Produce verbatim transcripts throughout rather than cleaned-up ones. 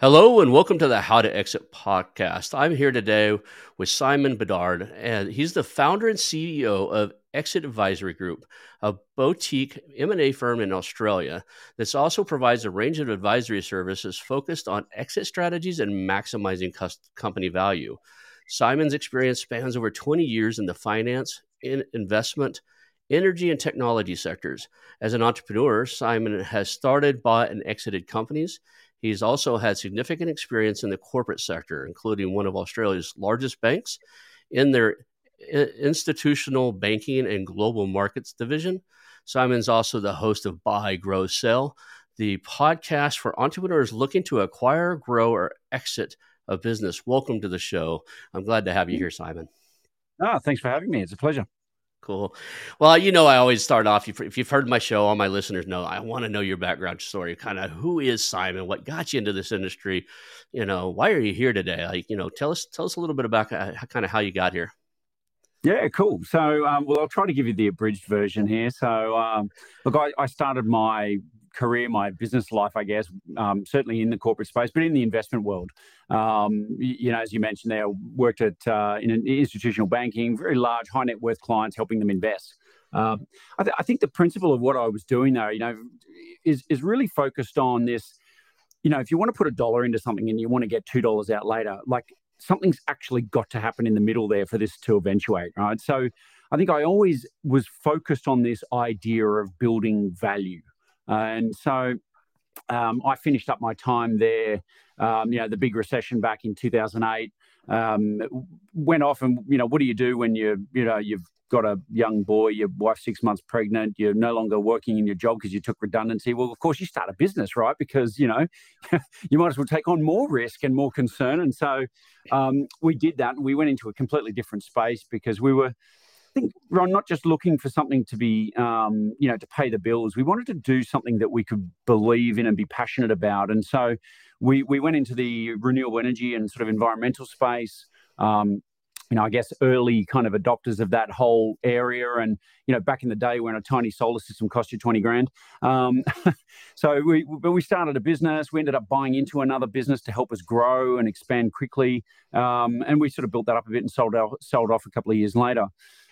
Hello and welcome to the How to Exit podcast. I'm here today with Simon Bedard, and he's the founder and C E O of Exit Advisory Group, a boutique M and A firm in Australia that also provides a range of advisory services focused on exit strategies and maximizing company value. Simon's experience spans over twenty years in the finance, in investment, energy, and technology sectors. As an entrepreneur, Simon has started, bought, and exited companies. He's also had significant experience in the corporate sector, including one of Australia's largest banks in their institutional banking and global markets division. Simon's also the host of Buy, Grow, Sell, the podcast for entrepreneurs looking to acquire, grow, or exit a business. Welcome to the show. I'm glad to have you here, Simon. Ah, thanks for having me. It's a pleasure. Cool. Well, you know, I always start off, if you've heard my show, all my listeners know, I want to know your background story, kind of who is Simon, what got you into this industry, you know, why are you here today? Like, you know, tell us, tell us a little bit about uh, kind of how you got here. Yeah, cool. So, um, well, I'll try to give you the abridged version here. So, um, look, I, I started my career, my business life, I guess, um, certainly in the corporate space, but in the investment world. Um, you know, as you mentioned there, worked at uh, in an institutional banking, very large, high net worth clients, helping them invest. Um, I, th- I think the principle of what I was doing though, you know, is is really focused on this, you know, if you want to put a dollar into something and you want to get two dollars out later, like something's actually got to happen in the middle there for this to eventuate, right? So I think I always was focused on this idea of building value. Uh, and so um, I finished up my time there, um, you know, the big recession back in two thousand eight, um, went off and, you know, what do you do when you, you know, you've got a young boy, your wife's six months pregnant, you're no longer working in your job because you took redundancy? Well, of course, you start a business, right? Because, you know, you might as well take on more risk and more concern. And so um, we did that, and we went into a completely different space because we were, I think, Ron, not just looking for something to be, um, you know, to pay the bills. We wanted to do something that we could believe in and be passionate about. And so we we went into the renewable energy and sort of environmental space, um, you know, I guess early kind of adopters of that whole area. And, you know, back in the day when a tiny solar system cost you twenty grand. Um, so we we started a business. We ended up buying into another business to help us grow and expand quickly. Um, and we sort of built that up a bit and sold out, sold off a couple of years later.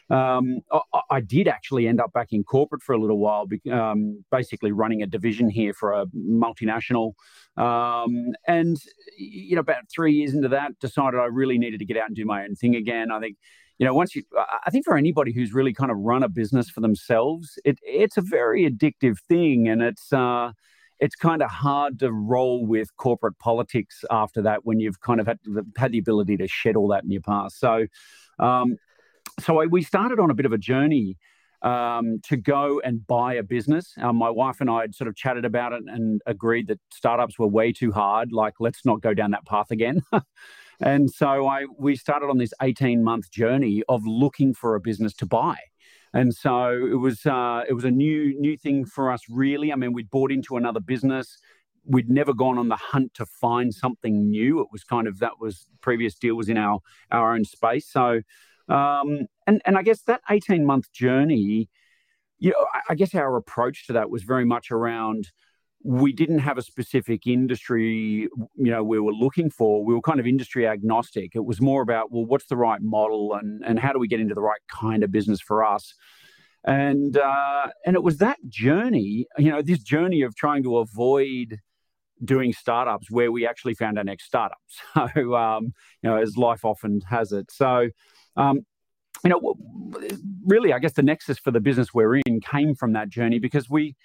Um, I, I did actually end up back in corporate for a little while, um, basically running a division here for a multinational. Um, and, you know, about three years into that, decided I really needed to get out and do my own thing again. I think, you know, once you, I think for anybody who's really kind of run a business for themselves, it, it's a very addictive thing. And it's, uh, it's kind of hard to roll with corporate politics after that when you've kind of had, had the ability to shed all that in your past. So, um, So we started on a bit of a journey um, to go and buy a business. Um, my wife and I had sort of chatted about it and agreed that startups were way too hard. Like, let's not go down that path again. And so I we started on this eighteen-month journey of looking for a business to buy. And so it was uh, it was a new new thing for us, really. I mean, we'd bought into another business. We'd never gone on the hunt to find something new. It was kind of that was previous deal was in our our own space. So. Um, and, and I guess that eighteen-month journey, you know, I, I guess our approach to that was very much around we didn't have a specific industry, you know, we were looking for. We were kind of industry agnostic. It was more about, well, what's the right model and, and how do we get into the right kind of business for us? And uh, and it was that journey, you know, this journey of trying to avoid doing startups where we actually found our next startup. So, um, you know, as life often has it. So... Um, you know, really, I guess the nexus for the business we're in came from that journey because we,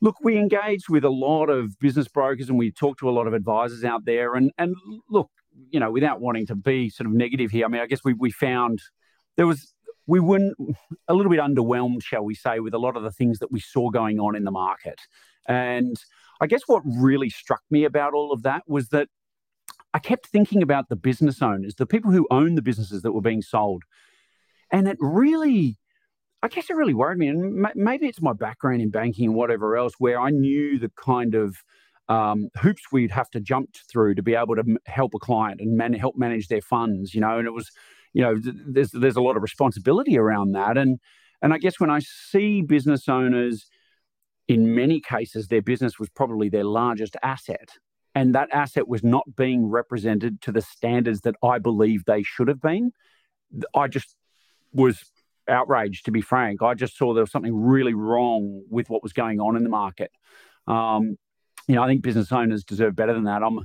look, we engaged with a lot of business brokers and we talked to a lot of advisors out there. And and look, you know, without wanting to be sort of negative here, I mean, I guess we we found there was, we weren't a little bit underwhelmed, shall we say, with a lot of the things that we saw going on in the market. And I guess what really struck me about all of that was that I kept thinking about the business owners, the people who own the businesses that were being sold. And it really, I guess it really worried me. And maybe it's my background in banking and whatever else, where I knew the kind of um, hoops we'd have to jump through to be able to help a client and man- help manage their funds, you know, and it was, you know, there's there's a lot of responsibility around that. And and I guess when I see business owners, in many cases, their business was probably their largest asset. And that asset was not being represented to the standards that I believe they should have been. I just was outraged, to be frank. I just saw there was something really wrong with what was going on in the market. Um, you know, I think business owners deserve better than that. I'm, you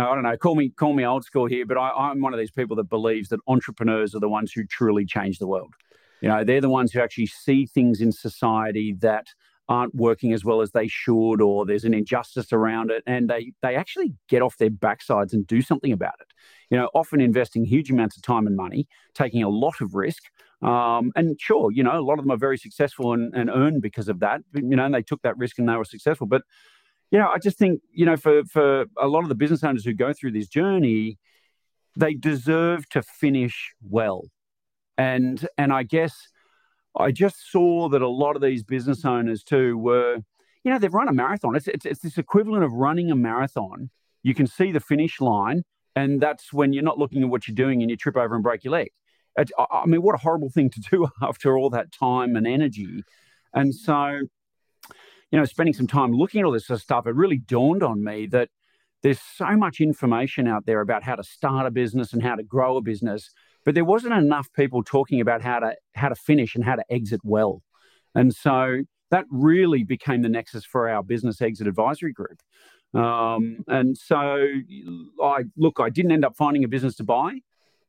know, I don't know, call me call me old school here, but I, I'm one of these people that believes that entrepreneurs are the ones who truly change the world. You know, they're the ones who actually see things in society that aren't working as well as they should, or there's an injustice around it, and they they actually get off their backsides and do something about it. You know, often investing huge amounts of time and money, taking a lot of risk. Um, and sure, you know, a lot of them are very successful and, and earn because of that. You know, and they took that risk and they were successful. But, you know, I just think, you know, for for a lot of the business owners who go through this journey, they deserve to finish well. And and I guess I just saw that a lot of these business owners too were, you know, they've run a marathon. It's, it's it's this equivalent of running a marathon. You can see the finish line, and that's when you're not looking at what you're doing and you trip over and break your leg. It, I mean, what a horrible thing to do after all that time and energy. And so, you know, spending some time looking at all this sort of stuff, it really dawned on me that there's so much information out there about how to start a business and how to grow a business, but there wasn't enough people talking about how to how to finish and how to exit well. And so that really became the nexus for our business exit advisory group. Um, and so I look, I didn't end up finding a business to buy.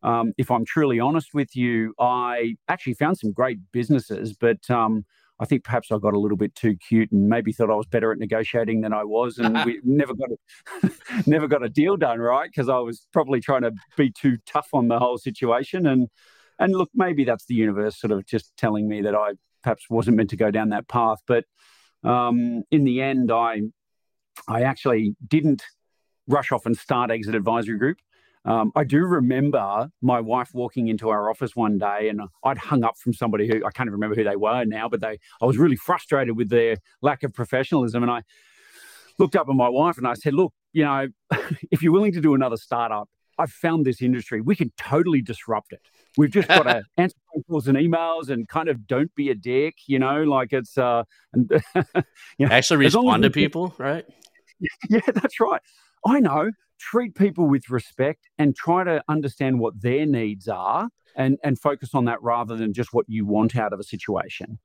Um, if I'm truly honest with you, I actually found some great businesses, but um, I think perhaps I got a little bit too cute and maybe thought I was better at negotiating than I was, and we never got a, never got a deal done, right? Because I was probably trying to be too tough on the whole situation. And and look, maybe that's the universe sort of just telling me that I perhaps wasn't meant to go down that path. But um, in the end, I I actually didn't rush off and start Exit Advisory Group. Um, I do remember my wife walking into our office one day, and I'd hung up from somebody who I can't remember who they were now, but they I was really frustrated with their lack of professionalism. And I looked up at my wife and I said, look, you know, if you're willing to do another startup, I've found this industry. We can totally disrupt it. We've just got to answer calls and emails and kind of don't be a dick, you know, like it's uh, and, you know, actually respond to people, right? Yeah, that's right. I know. Treat people with respect and try to understand what their needs are and, and focus on that rather than just what you want out of a situation.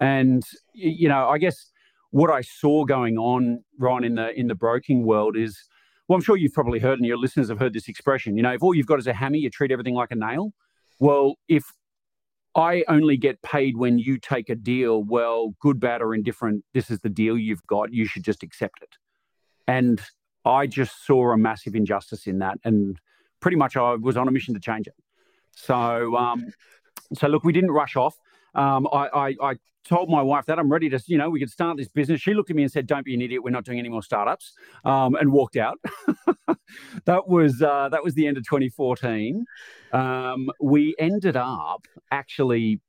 And, you know, I guess what I saw going on, Ryan, in the in the broking world is, well, I'm sure you've probably heard and your listeners have heard this expression, you know, if all you've got is a hammer, you treat everything like a nail. Well, if I only get paid when you take a deal, well, good, bad, or indifferent, this is the deal you've got. You should just accept it. And I just saw a massive injustice in that, and pretty much I was on a mission to change it. So, um, so look, we didn't rush off. Um, I, I, I told my wife that I'm ready to, you know, we could start this business. She looked at me and said, "Don't be an idiot. We're not doing any more startups," um, and walked out. That was uh, that was the end of twenty fourteen. Um, we ended up actually.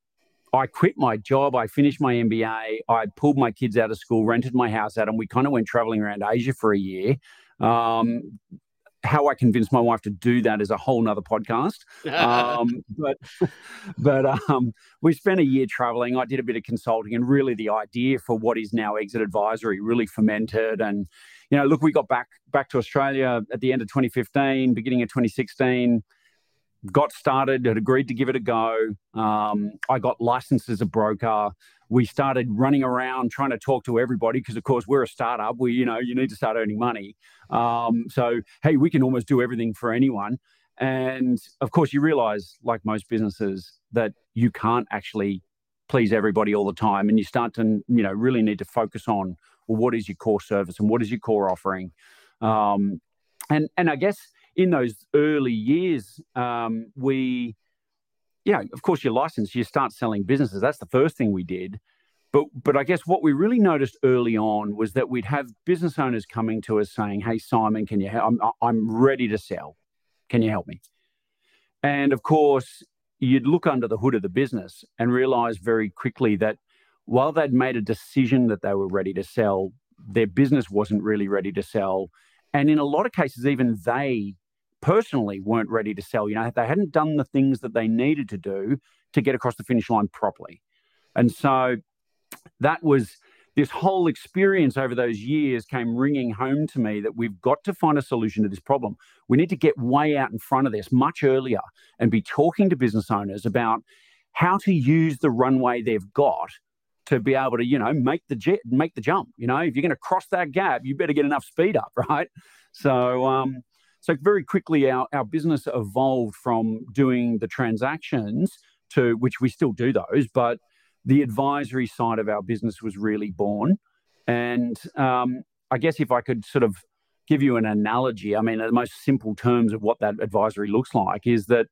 I quit my job. I finished my M B A. I pulled my kids out of school, rented my house out, and we kind of went traveling around Asia for a year. Um, how I convinced my wife to do that is a whole nother podcast. Um, but but um, we spent a year traveling. I did a bit of consulting, and really the idea for what is now Exit Advisory really fermented. And, you know, look, we got back back to Australia at the end of twenty fifteen, beginning of twenty sixteen. Got started, had agreed to give it a go. Um, I got licensed as a broker. We started running around trying to talk to everybody because, of course, we're a startup. We, you know, you need to start earning money. Um, so, hey, we can almost do everything for anyone. And, of course, you realize, like most businesses, that you can't actually please everybody all the time. And you start to, you know, really need to focus on, well, what is your core service and what is your core offering? Um, and and I guess... in those early years, um, we, yeah, of course, you're licensed, you start selling businesses. That's the first thing we did. But but I guess what we really noticed early on was that we'd have business owners coming to us saying, "Hey, Simon, can you? I'm, I'm ready to sell. Can you help me? And of course, you'd look under the hood of the business and realize very quickly that while they'd made a decision that they were ready to sell, their business wasn't really ready to sell. And in a lot of cases, even they personally weren't ready to sell. You know, they hadn't done the things that they needed to do to get across the finish line properly. And so that was this whole experience over those years came ringing home to me that we've got to find a solution to this problem. We need to get way out in front of this much earlier and be talking to business owners about how to use the runway they've got to be able to, you know, make the jet, make the jump. You know, if you're going to cross that gap, you better get enough speed up, right? So, um, so very quickly, our, our business evolved from doing the transactions to, which we still do those, but the advisory side of our business was really born. And um, I guess if I could sort of give you an analogy, I mean, the most simple terms of what that advisory looks like is that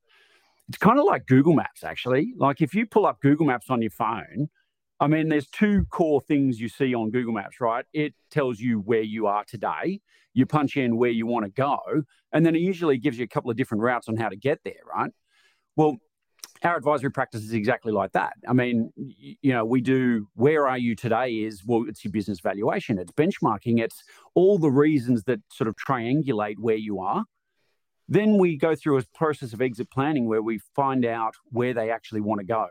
it's kind of like Google Maps, actually. Like if you pull up Google Maps on your phone, I mean, there's two core things you see on Google Maps, right? It tells you where you are today. You punch in where you want to go, and then it usually gives you a couple of different routes on how to get there, right? Well, our advisory practice is exactly like that. I mean, you know, we do, where are you today is, well, it's your business valuation, it's benchmarking, it's all the reasons that sort of triangulate where you are. Then we go through a process of exit planning where we find out where they actually want to go.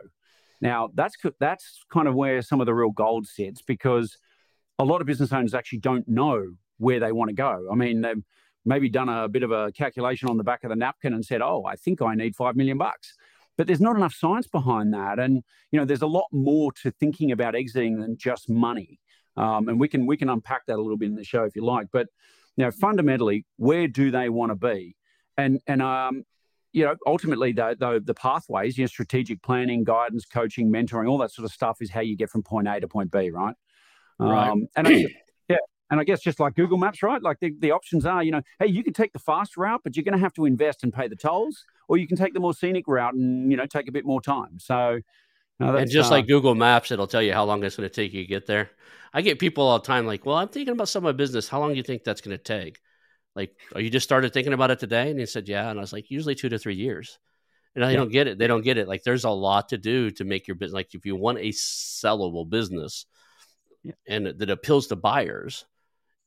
Now, that's that's kind of where some of the real gold sits, because a lot of business owners actually don't know where they want to go. I mean, they've maybe done a bit of a calculation on the back of the napkin and said, oh, I think I need five million bucks. But there's not enough science behind that. And, you know, there's a lot more to thinking about exiting than just money. Um, and we can we can unpack that a little bit in the show if you like. But, you know, fundamentally, where do they want to be? And, and um, you know, ultimately, the, the, the pathways, you know, strategic planning, guidance, coaching, mentoring, all that sort of stuff is how you get from point A to point B, right? Right. Um, and I, yeah. And I guess just like Google Maps, right? Like the, the options are, you know, hey, you can take the fast route, but you're going to have to invest and pay the tolls, or you can take the more scenic route and, you know, take a bit more time. So, you know, and just uh, like Google Maps, it'll tell you how long it's going to take you to get there. I get people all the time like, well, I'm thinking about selling my business. How long do you think that's going to take? Like, oh, you just started thinking about it today? And he said, yeah. And I was like, usually two to three years. And they yeah. don't get it. They don't get it. Like, there's a lot to do to make your business. Like, if you want a sellable business yeah. and that appeals to buyers,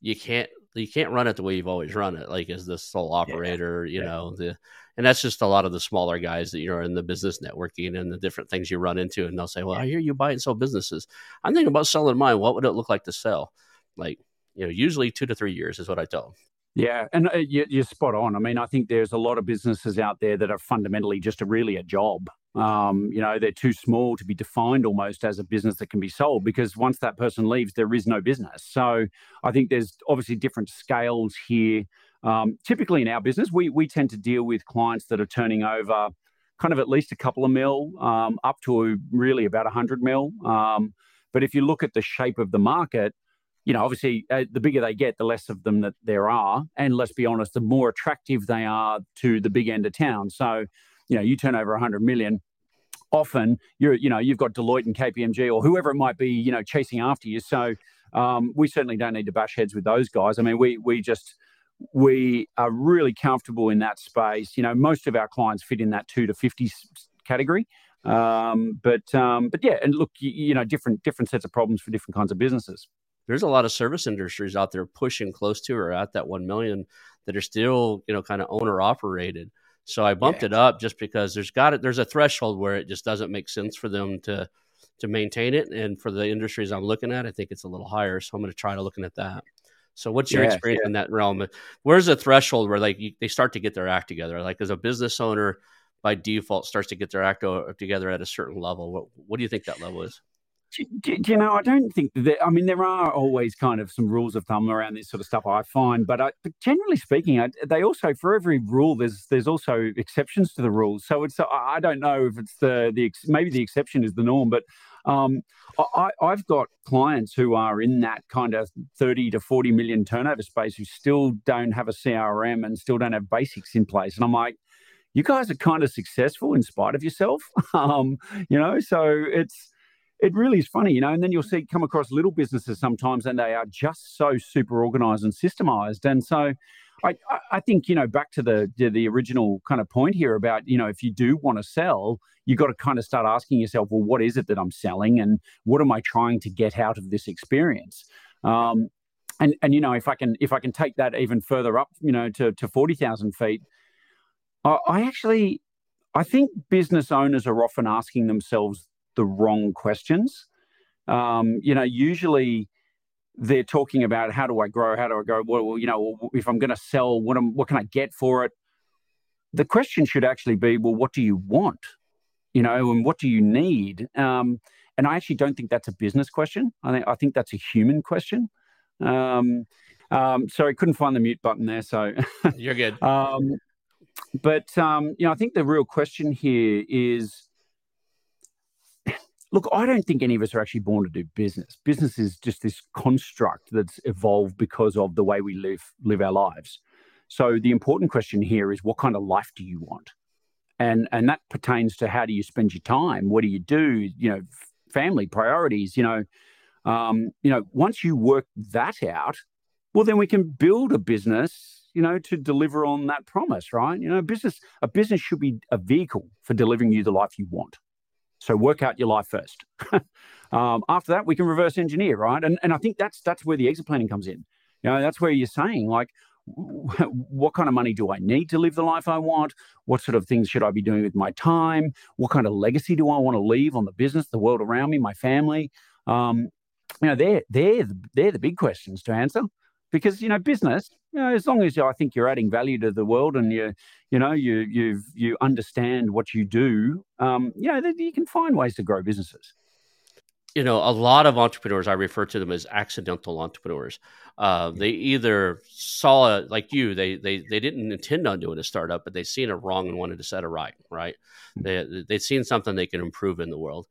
you can't you can't run it the way you've always run it, like as the sole operator, yeah, you yeah. know, the, and that's just a lot of the smaller guys that you're in the business networking and the different things you run into. And they'll say, well, I hear you buy and sell businesses. I'm thinking about selling mine. What would it look like to sell? Like, you know, usually two to three years is what I tell them. Yeah. And uh, you're spot on. I mean, I think there's a lot of businesses out there that are fundamentally just a, really a job. Um, you know, they're too small to be defined almost as a business that can be sold, because once that person leaves, there is no business. So I think there's obviously different scales here. Um, typically in our business, we we tend to deal with clients that are turning over kind of at least a couple of mil, um, up to really about a hundred mil. Um, but if you look at the shape of the market, you know, obviously, uh, the bigger they get, the less of them that there are. And let's be honest, the more attractive they are to the big end of town. So, you know, you turn over one hundred million, often, you're, you know, you've got Deloitte and K P M G or whoever it might be, you know, chasing after you. So um, we certainly don't need to bash heads with those guys. I mean, we we just, we are really comfortable in that space. You know, most of our clients fit in that two to fifty category. Um, but, um, but yeah, and look, you, you know, different different sets of problems for different kinds of businesses. There's a lot of service industries out there pushing close to or at that one million that are still, you know, kind of owner operated. So I bumped yeah. it up just because there's got it. There's a threshold where it just doesn't make sense for them to, to maintain it. And for the industries I'm looking at, I think it's a little higher. So I'm going to try to looking at that. So what's your yeah, experience yeah. in that realm? Where's the threshold where like you, they start to get their act together? Like as a business owner by default starts to get their act o- together at a certain level. What, what do you think that level is? Do, do, do you know, I don't think that, I mean, there are always kind of some rules of thumb around this sort of stuff, I find, but, I, but generally speaking, I, they also, for every rule, there's there's also exceptions to the rules. So it's, I don't know if it's the, the maybe the exception is the norm, but um, I, I've got clients who are in that kind of thirty to forty million turnover space who still don't have a C R M and still don't have basics in place. And I'm like, you guys are kind of successful in spite of yourself, um, you know, so it's, it really is funny, you know, and then you'll see come across little businesses sometimes and they are just so super organized and systemized. And so I, I think, you know, back to the, to the original kind of point here about, you know, if you do want to sell, you've got to kind of start asking yourself, well, what is it that I'm selling and what am I trying to get out of this experience? Um, and, and, you know, if I can, if I can take that even further up, you know, to, to forty thousand feet, I, I actually, I think business owners are often asking themselves the wrong questions. Um, you know, usually they're talking about how do I grow? How do I grow? Well, you know, if I'm going to sell, what am, what can I get for it? The question should actually be, well, what do you want? You know, and what do you need? Um, and I actually don't think that's a business question. I think I think that's a human question. Um, um, sorry, couldn't find the mute button there. So you're good. Um, but um, you know, I think the real question here is. Look, I don't think any of us are actually born to do business. Business is just this construct that's evolved because of the way we live live our lives. So the important question here is, what kind of life do you want? And and that pertains to how do you spend your time? What do you do? You know, family priorities. You know, um, you know. Once you work that out, well, then we can build a business. You know, to deliver on that promise, right? You know, business a business should be a vehicle for delivering you the life you want. So work out your life first. um, after that, we can reverse engineer, right? And and I think that's that's where the exit planning comes in. You know, that's where you're saying, like, what kind of money do I need to live the life I want? What sort of things should I be doing with my time? What kind of legacy do I want to leave on the business, the world around me, my family? Um, you know, they're they're the, they're the big questions to answer. Because, you know, business, you know, as long as you, I think you're adding value to the world and you, you know, you you you understand what you do, um, you know, you can find ways to grow businesses. You know, a lot of entrepreneurs, I refer to them as accidental entrepreneurs. Uh, they either saw, a, like you, they they they didn't intend on doing a startup, but they seen it wrong and wanted to set it right, right? They they'd seen something they could improve in the world,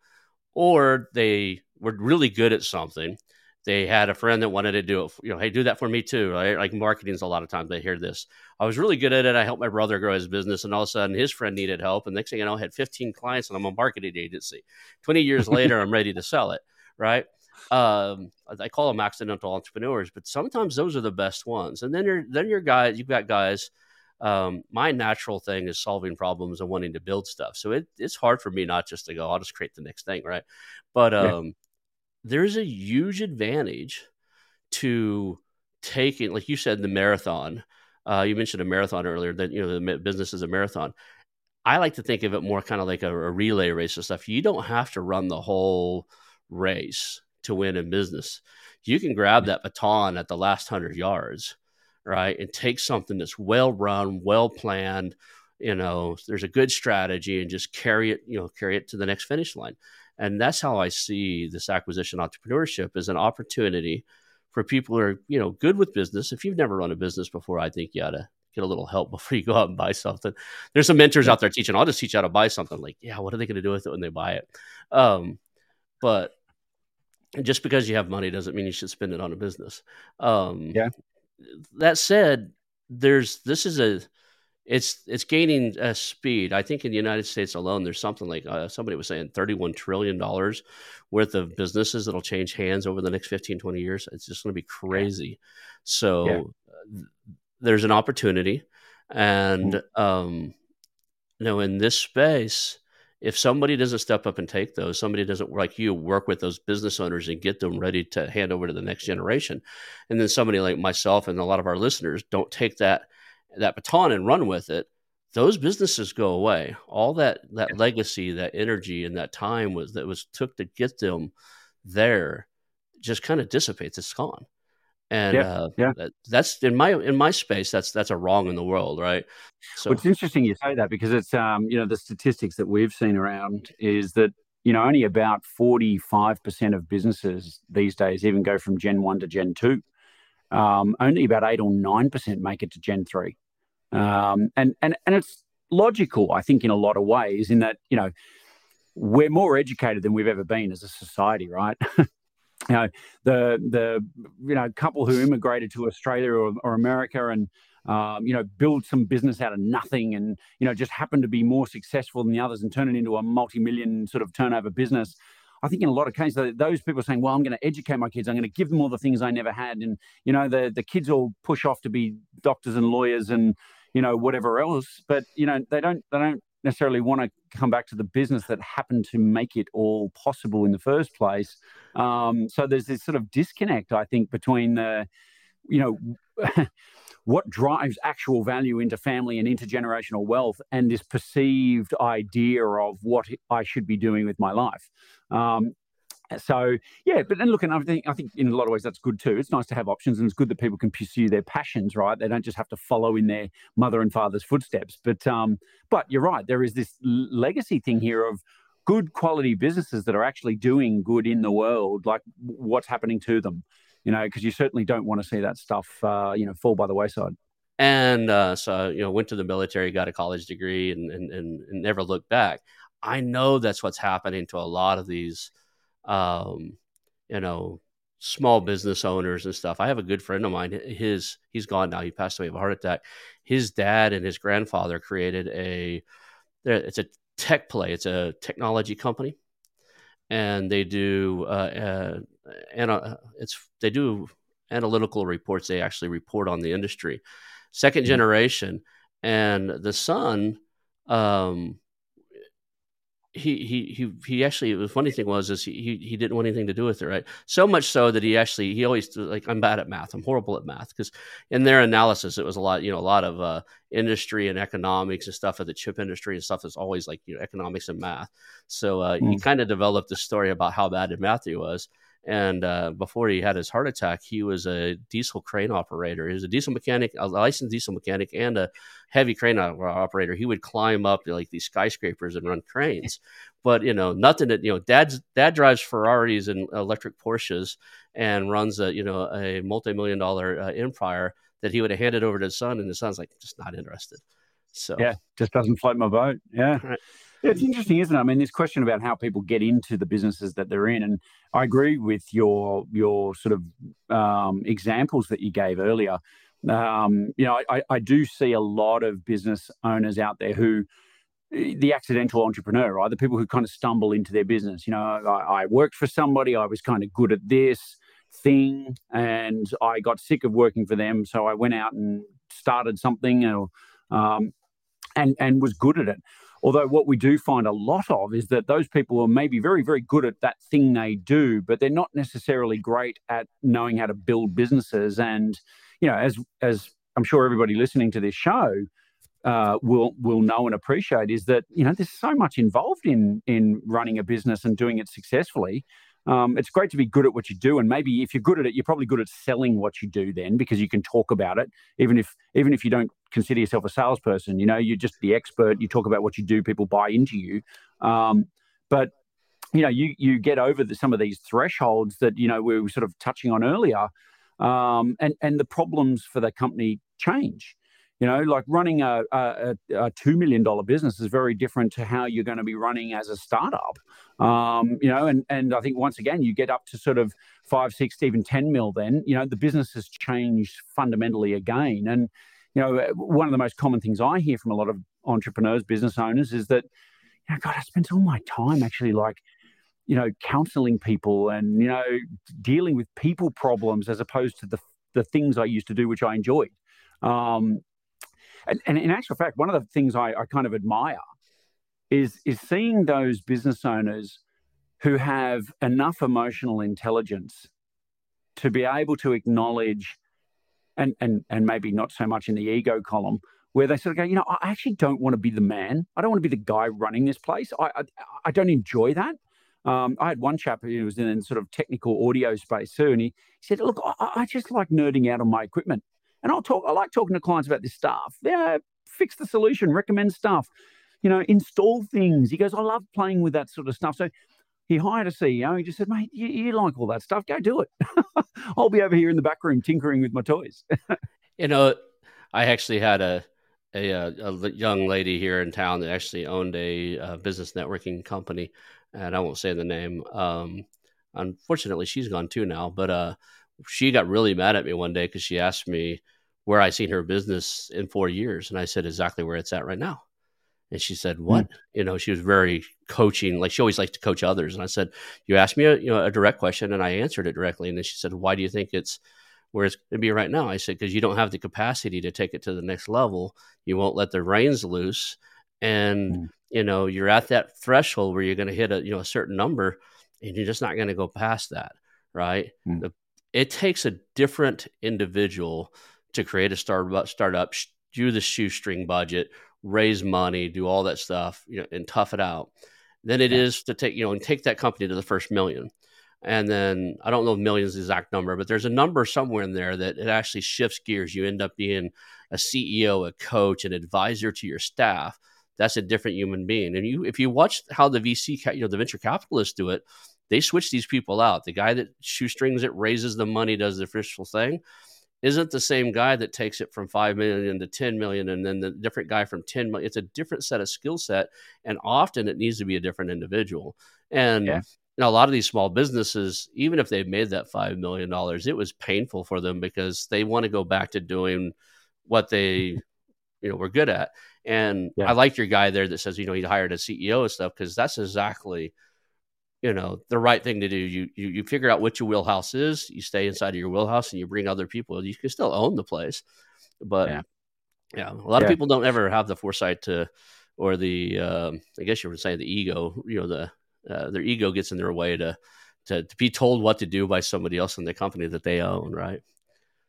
or they were really good at something. They had a friend that wanted to do it. You know, hey, do that for me too. Right? Like marketing's a lot of times they hear this. I was really good at it. I helped my brother grow his business, and all of a sudden his friend needed help. And next thing you know, I had fifteen clients, and I'm a marketing agency. Twenty years later, I'm ready to sell it. Right? Um, I call them accidental entrepreneurs, but sometimes those are the best ones. And then you're then your guys, you've got guys. Um, my natural thing is solving problems and wanting to build stuff. So it, it's hard for me not just to go, I'll just create the next thing, right? But um, yeah. There's a huge advantage to taking, like you said, the marathon. Uh, you mentioned a marathon earlier, that, you know, the business is a marathon. I like to think of it more kind of like a, a relay race and stuff. You don't have to run the whole race to win in business. You can grab that baton at the last hundred yards, right? And take something that's well run, well planned, you know, there's a good strategy, and just carry it, you know, carry it to the next finish line. And that's how I see this acquisition entrepreneurship as an opportunity for people who are, you know, good with business. If you've never run a business before, I think you ought to get a little help before you go out and buy something. There's some mentors out there teaching, I'll just teach you how to buy something. Like, yeah, what are they going to do with it when they buy it? Um, but just because you have money doesn't mean you should spend it on a business. Um, yeah. That said, there's this is a... It's it's gaining uh, speed. I think in the United States alone, there's something like uh, somebody was saying thirty-one trillion dollars worth of businesses that'll change hands over the next fifteen, twenty years. It's just going to be crazy. So yeah. uh, there's an opportunity. And, mm-hmm. um, you know, in this space, if somebody doesn't step up and take those, somebody doesn't, like you, work with those business owners and get them ready to hand over to the next generation. And then somebody like myself and a lot of our listeners don't take that that baton and run with it, those businesses go away. All that, that yeah. legacy, that energy, and that time was that was took to get them there just kind of dissipates. It's gone. And yeah. Uh, yeah. That, that's in my, in my space, that's, that's a wrong in the world. Right. So well, it's interesting you say that, because it's, um, you know, the statistics that we've seen around is that, you know, only about forty-five percent of businesses these days even go from gen one to gen two. Um, only about eight or nine percent make it to Gen three, um, and and and it's logical, I think, in a lot of ways. In that, you know, we're more educated than we've ever been as a society, right? you know, the the you know couple who immigrated to Australia or, or America and um, you know build some business out of nothing, and you know just happen to be more successful than the others and turn it into a multi-million sort of turnover business. I think in a lot of cases, those people are saying, well, I'm going to educate my kids. I'm going to give them all the things I never had. And, you know, the, the kids all push off to be doctors and lawyers and, you know, whatever else. But, you know, they don't they don't necessarily want to come back to the business that happened to make it all possible in the first place. Um, so there's this sort of disconnect, I think, between, uh, you know, what drives actual value into family and intergenerational wealth and this perceived idea of what I should be doing with my life. Um, so, yeah, but then look, and I think, I think in a lot of ways that's good too. It's nice to have options and it's good that people can pursue their passions, right? They don't just have to follow in their mother and father's footsteps. But, um, but you're right, there is this legacy thing here of good quality businesses that are actually doing good in the world, like what's happening to them. You know, because you certainly don't want to see that stuff, uh, you know, fall by the wayside. And uh, so, you know, went to the military, got a college degree and, and, and never looked back. I know that's what's happening to a lot of these, um, you know, small business owners and stuff. I have a good friend of mine. His he's gone now. He passed away of a heart attack. His dad and his grandfather created a, it's a tech play. It's a technology company. And they do, uh, uh, and uh, it's they do analytical reports. They actually report on the industry, second generation, and the son, um, he he he he actually. The funny thing was is he he didn't want anything to do with it, right? So much so that he actually he always like I'm bad at math. I'm horrible at math because in their analysis it was a lot you know a lot of uh, industry and economics and stuff of the chip industry and stuff that's always like you know economics and math. So uh, mm. he kind of developed a story about how bad at math he was. And uh, before he had his heart attack, he was a diesel crane operator. He was a diesel mechanic, a licensed diesel mechanic, and a heavy crane operator. He would climb up you know, like these skyscrapers and run cranes. But you know, nothing that you know, dad's dad drives Ferraris and electric Porsches and runs a you know a multi-million dollar uh, empire that he would have handed over to his son, and his son's like just not interested. So yeah, just doesn't float my boat. Yeah. Right. Yeah, it's interesting, isn't it? I mean, this question about how people get into the businesses that they're in, and I agree with your your sort of um, examples that you gave earlier. Um, you know, I, I do see a lot of business owners out there who, the accidental entrepreneur, right? The people who kind of stumble into their business. You know, I, I worked for somebody, I was kind of good at this thing, and I got sick of working for them, so I went out and started something, or um, and and was good at it. Although what we do find a lot of is that those people are maybe very, very good at that thing they do, but they're not necessarily great at knowing how to build businesses. And, you know, as as I'm sure everybody listening to this show uh, will will know and appreciate is that, you know, there's so much involved in in running a business and doing it successfully. Um, it's great to be good at what you do. And maybe if you're good at it, you're probably good at selling what you do then, because you can talk about it, even if even if you don't consider yourself a salesperson. You know, you're just the expert. You talk about what you do. People buy into you. Um, but, you know, you you get over the, some of these thresholds that, you know, we were sort of touching on earlier. Um, and, and the problems for the company change. You know, like running a, a, a two million dollars business is very different to how you're going to be running as a startup. Um, you know, and, and I think once again, you get up to sort of five, six, even ten mil then, you know, the business has changed fundamentally again. And, you know, one of the most common things I hear from a lot of entrepreneurs, business owners is that, you know, God, I spent all my time actually like, you know, counseling people and, you know, dealing with people problems as opposed to the the things I used to do, which I enjoyed. Um, And, and in actual fact, one of the things I, I kind of admire is is seeing those business owners who have enough emotional intelligence to be able to acknowledge, and and and maybe not so much in the ego column, where they sort of go, you know, I actually don't want to be the man. I don't want to be the guy running this place. I I, I don't enjoy that. Um, I had one chap who was in sort of technical audio space too, and he, he said, look, I, I just like nerding out on my equipment. And I'll talk, I like talking to clients about this stuff. Yeah, fix the solution, recommend stuff, you know, install things. He goes, I love playing with that sort of stuff. So he hired a C E O. He just said, mate, you, you like all that stuff. Go do it. I'll be over here in the back room tinkering with my toys. You know, I actually had a, a, a young lady here in town that actually owned a, a business networking company. And I won't say the name. Um, unfortunately, she's gone too now, but, uh, she got really mad at me one day because she asked me where I seen her business in four years. And I said, exactly where it's at right now. And she said, what? Mm. You know, she was very coaching. Like, she always liked to coach others. And I said, you asked me a, you know, a direct question, and I answered it directly. And then she said, why do you think it's where it's going to be right now? I said, because you don't have the capacity to take it to the next level. You won't let the reins loose. And, mm. you know, you're at that threshold where you're going to hit a, you know, a certain number, and you're just not going to go past that. Right. Mm. The, it takes a different individual to create a startup, startup, do the shoestring budget, raise money, do all that stuff, you know, and tough it out. Then it yeah. is to take, you know, and take that company to the first million. And then I don't know if millions the exact number, but there's a number somewhere in there that it actually shifts gears. You end up being a C E O, a coach, an advisor to your staff. That's a different human being. And you, if you watch how the V C, you know, the venture capitalists do it, they switch these people out. The guy that shoestrings it, raises the money, does the official thing, isn't the same guy that takes it from five million to ten million, and then the different guy from ten million. It's a different set of skill set, and often it needs to be a different individual. And yeah. you know, a lot of these small businesses, even if they've made that five million dollars, it was painful for them because they want to go back to doing what they you know, were good at. And yeah. I like your guy there that says, you know, he hired a C E O and stuff, because that's exactly you know, the right thing to do. You, you, you figure out what your wheelhouse is, you stay inside of your wheelhouse, and you bring other people. You can still own the place, but yeah, yeah a lot yeah. of people don't ever have the foresight to, or the, um, I guess you would say the ego, you know, the, uh, their ego gets in their way to, to, to be told what to do by somebody else in the company that they own. Right.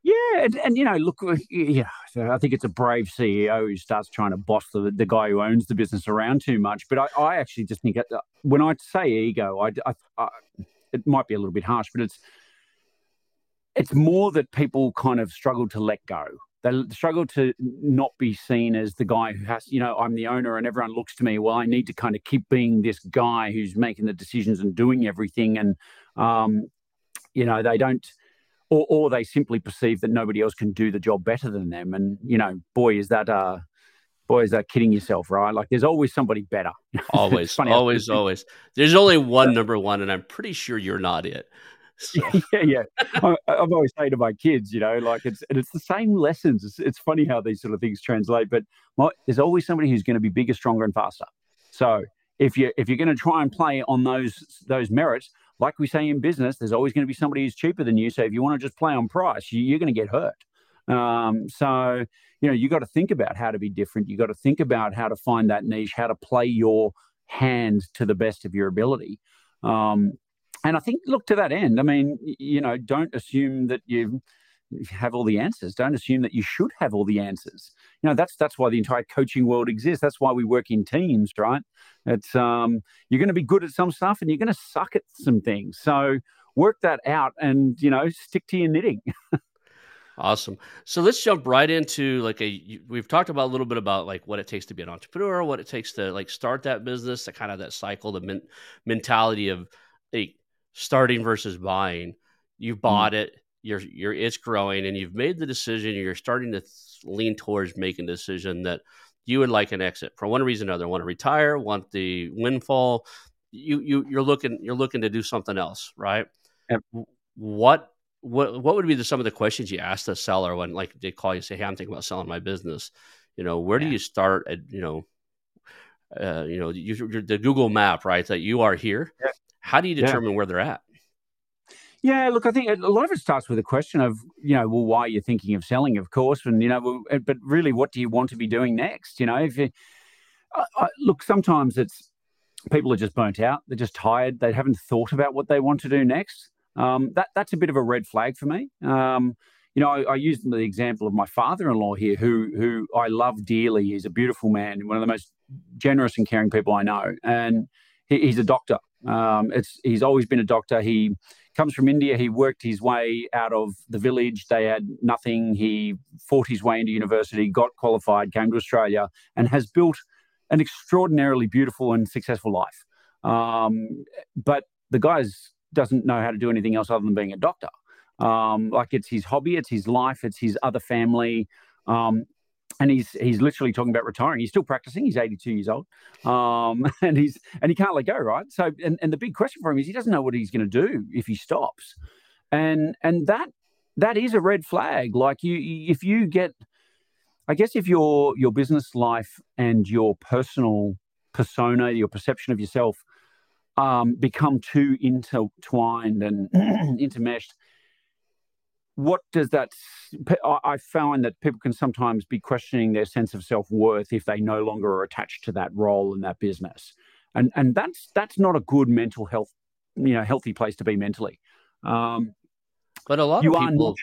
Yeah. And, and you know, look, yeah, I think it's a brave C E O who starts trying to boss the, the guy who owns the business around too much. But I, I actually just think that when I say ego, I, I, I, it might be a little bit harsh, but it's it's more that people kind of struggle to let go. They struggle to not be seen as the guy who has, you know, I'm the owner and everyone looks to me. Well, I need to kind of keep being this guy who's making the decisions and doing everything. And, um, you know, they don't. Or, or they simply perceive that nobody else can do the job better than them, and you know, boy, is that uh, boy, is that kidding yourself, right? Like, there's always somebody better. Always, always, always. There's only one number one, and I'm pretty sure you're not it. So. Yeah, yeah. I, I've always said to my kids, you know, like it's and it's the same lessons. It's, it's funny how these sort of things translate, but my, there's always somebody who's going to be bigger, stronger, and faster. So if you if you're going to try and play on those those merits. Like we say in business, there's always going to be somebody who's cheaper than you. So if you want to just play on price, you, you're going to get hurt. Um, so, you know, you got to think about how to be different. You got to think about how to find that niche, how to play your hand to the best of your ability. Um, and I think, look, to that end, I mean, you know, don't assume that you have all the answers. Don't assume that you should have all the answers. You know, that's that's why the entire coaching world exists. That's why we work in teams, right? It's um, you're going to be good at some stuff and you're going to suck at some things. So work that out and, you know, stick to your knitting. Awesome. So let's jump right into like a, we've talked about a little bit about like what it takes to be an entrepreneur, what it takes to like start that business, the kind of that cycle, the men- mentality of like starting versus buying. You've bought mm-hmm. it. You're, you're, it's growing and you've made the decision. You're starting to th- lean towards making a decision that you would like an exit for one reason or another. Want to retire, want the windfall. You, you, you're looking, you're looking to do something else, right? Yep. What, what, what would be the, some of the questions you ask the seller when like they call you and say, hey, I'm thinking about selling my business. You know, where yeah. do you start at, you know, uh, you know, you, you're the Google map, right? That you are here. Yep. How do you determine yep. where they're at? Yeah, look, I think a lot of it starts with a question of, you know, well, why are you thinking of selling, of course, and, you know, but really, what do you want to be doing next? You know, if you, I, I, look, sometimes it's people are just burnt out. They're just tired. They haven't thought about what they want to do next. Um, that that's a bit of a red flag for me. Um, you know, I, I used the example of my father-in-law here, who who I love dearly. He's a beautiful man, one of the most generous and caring people I know, and he, he's a doctor. Um, it's he's always been a doctor. He comes from India. He worked his way out of the village. They had nothing. He fought his way into university, got qualified, came to Australia, and has built an extraordinarily beautiful and successful life. Um, but the guy doesn't know how to do anything else other than being a doctor. Um, like it's his hobby, it's his life, it's his other family. Um, and he's he's literally talking about retiring. He's still practicing. He's eighty-two years old, um, and he's and he can't let go, right? So, and, and the big question for him is he doesn't know what he's going to do if he stops, and and that that is a red flag. Like you, if you get, I guess if your your business life and your personal persona, your perception of yourself, um, become too intertwined and intermeshed, what does that? I found that people can sometimes be questioning their sense of self-worth if they no longer are attached to that role in that business, and and that's that's not a good mental health, you know, healthy place to be mentally. Um, but a lot of people.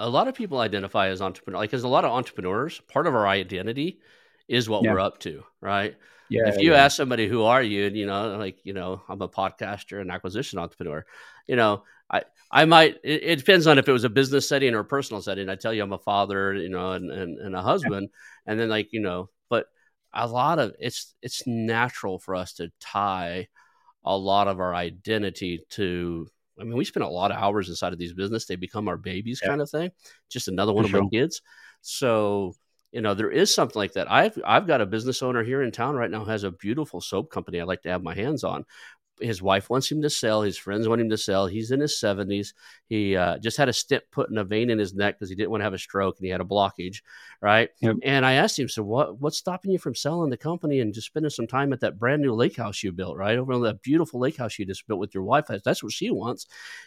A lot of people identify as entrepreneur, like as a lot of entrepreneurs, part of our identity is what yeah. we're up to, right? Yeah. If you yeah. ask somebody, who are you? And, you know, like, you know, I'm a podcaster and acquisition entrepreneur, you know, I, I might, it, it depends on if it was a business setting or a personal setting. I tell you, I'm a father, you know, and, and, and a husband. Yeah. And then like, you know, but a lot of it's, it's natural for us to tie a lot of our identity to, I mean, we spend a lot of hours inside of these business. They become our babies, yeah. kind of thing. Just another one For of sure. my kids. So, you know, there is something like that. I've I've got a business owner here in town right now who has a beautiful soap company I'd like to have my hands on. His wife wants him to sell. His friends want him to sell. He's in his seventies. He uh, just had a stent put in a vein in his neck because he didn't want to have a stroke and he had a blockage, right? Yep. And I asked him, so what, what's stopping you from selling the company and just spending some time at that brand new lake house you built, right? Over on that beautiful lake house you just built with your wife. That's what she wants.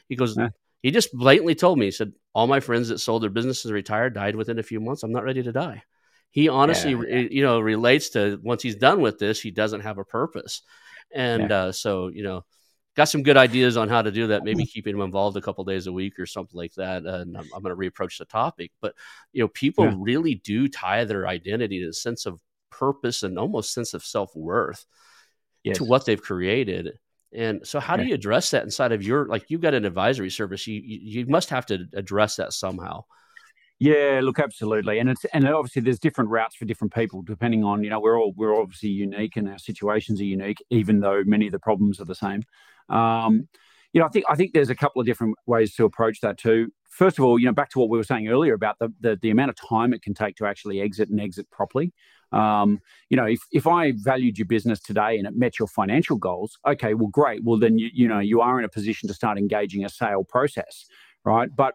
He goes, yeah. he just blatantly told me, he said, all my friends that sold their businesses and retired died within a few months. I'm not ready to die. He honestly, yeah, yeah. you know, relates to once he's done with this, he doesn't have a purpose. And yeah. uh, so, you know, got some good ideas on how to do that. Maybe keeping them involved a couple days a week or something like that. And I'm, I'm going to reapproach the topic. But, you know, people yeah. really do tie their identity to a sense of purpose and almost sense of self-worth yes. to what they've created. And so how yeah. do you address that inside of your, like you've got an advisory service, you, you you must have to address that somehow. Yeah, look, absolutely. And it's, and obviously there's different routes for different people, depending on, you know, we're all, we're obviously unique and our situations are unique, even though many of the problems are the same. Um, you know, I think, I think there's a couple of different ways to approach that too. First of all, you know, back to what we were saying earlier about the, the, the amount of time it can take to actually exit and exit properly. Um, you know, if, if I valued your business today and it met your financial goals, okay, well, great. Well, then, you, you know, you are in a position to start engaging a sale process, right? But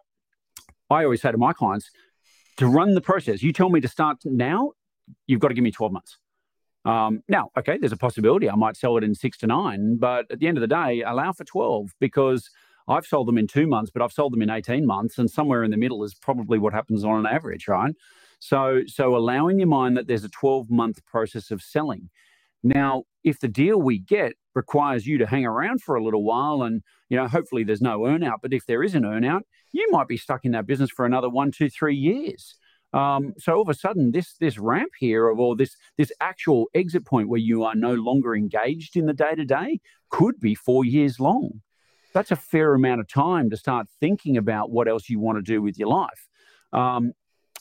I always say to my clients, to run the process, you tell me to start now, you've got to give me twelve months. Um, now, okay, there's a possibility I might sell it in six to nine, but at the end of the day, allow for twelve because I've sold them in two months, but I've sold them in eighteen months, and somewhere in the middle is probably what happens on an average, right? So, so allow in your mind that there's a twelve-month process of selling. Now, if the deal we get requires you to hang around for a little while and, you know, hopefully there's no earnout, but if there is an earnout, you might be stuck in that business for another one, two, three years. Um, so all of a sudden, this this ramp here of all this this actual exit point where you are no longer engaged in the day-to-day could be four years long. That's a fair amount of time to start thinking about what else you want to do with your life. Um,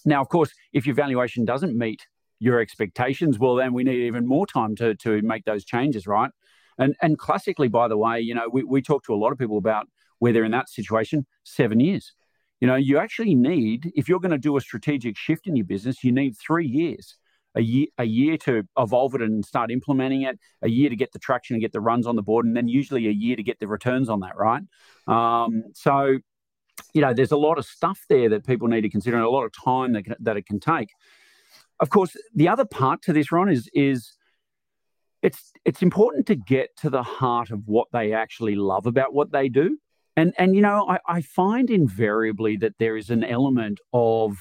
now, of course, if your valuation doesn't meet your expectations, well, then we need even more time to to make those changes, right? And and classically, by the way, you know, we, we talk to a lot of people about where they're in that situation, seven years. You know, you actually need, if you're going to do a strategic shift in your business, you need three years, a year, a year to evolve it and start implementing it, a year to get the traction and get the runs on the board, and then usually a year to get the returns on that, right? Um, so, you know, there's a lot of stuff there that people need to consider and a lot of time that, that it can take. Of course, the other part to this, Ron, is is it's it's important to get to the heart of what they actually love about what they do. And, and you know, I, I find invariably that there is an element of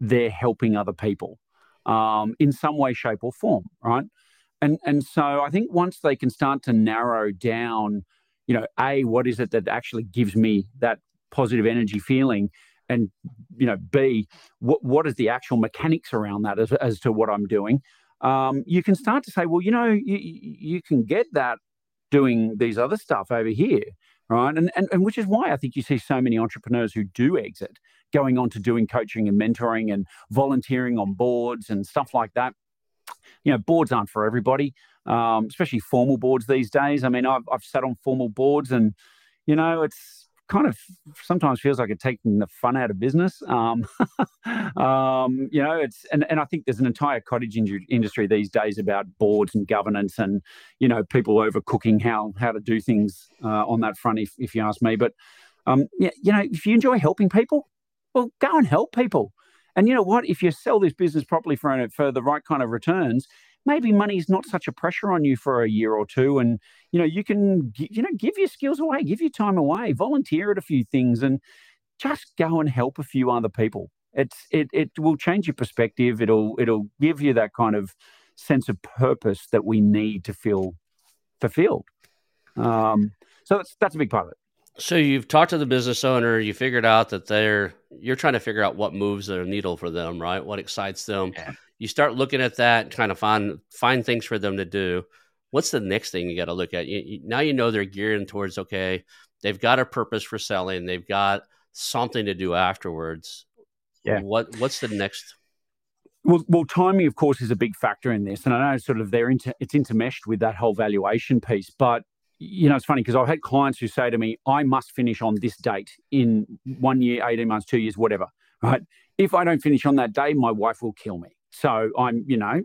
they're helping other people um, in some way, shape or form, right? And and so I think once they can start to narrow down, you know, A, what is it that actually gives me that positive energy feeling? And, you know, B, what what is the actual mechanics around that as, as to what I'm doing? Um, you can start to say, well, you know, you, you can get that doing these other stuff over here. Right. And, and and which is why I think you see so many entrepreneurs who do exit going on to doing coaching and mentoring and volunteering on boards and stuff like that. You know, boards aren't for everybody, um, especially formal boards these days. I mean, I've I've sat on formal boards and, you know, it's kind of sometimes feels like it's taking the fun out of business. Um, um, you know, it's and, and I think there's an entire cottage in- industry these days about boards and governance and, you know, people overcooking how how to do things uh, on that front, if, if you ask me. But, um, yeah, you know, if you enjoy helping people, well, go and help people. And you know what? If you sell this business properly for, for the right kind of returns, maybe money's not such a pressure on you for a year or two. And, you know, you can, you know, give your skills away, give your time away, volunteer at a few things and just go and help a few other people. It's, it, it will change your perspective. It'll, it'll give you that kind of sense of purpose that we need to feel fulfilled. Um, so that's, that's a big part of it. So you've talked to the business owner, you figured out that they're, you're trying to figure out what moves the needle for them, right? What excites them. Yeah. You start looking at that and kind of find, find things for them to do. What's the next thing you got to look at? You, you, now you know they're gearing towards, okay, they've got a purpose for selling. They've got something to do afterwards. Yeah. What, what's the next? Well, well, timing, of course, is a big factor in this. And I know sort of they're into, it's intermeshed with that whole valuation piece, but you know, it's funny because I've had clients who say to me, I must finish on this date in one year, eighteen months, two years, whatever, right? If I don't finish on that day, my wife will kill me. So I'm, you know,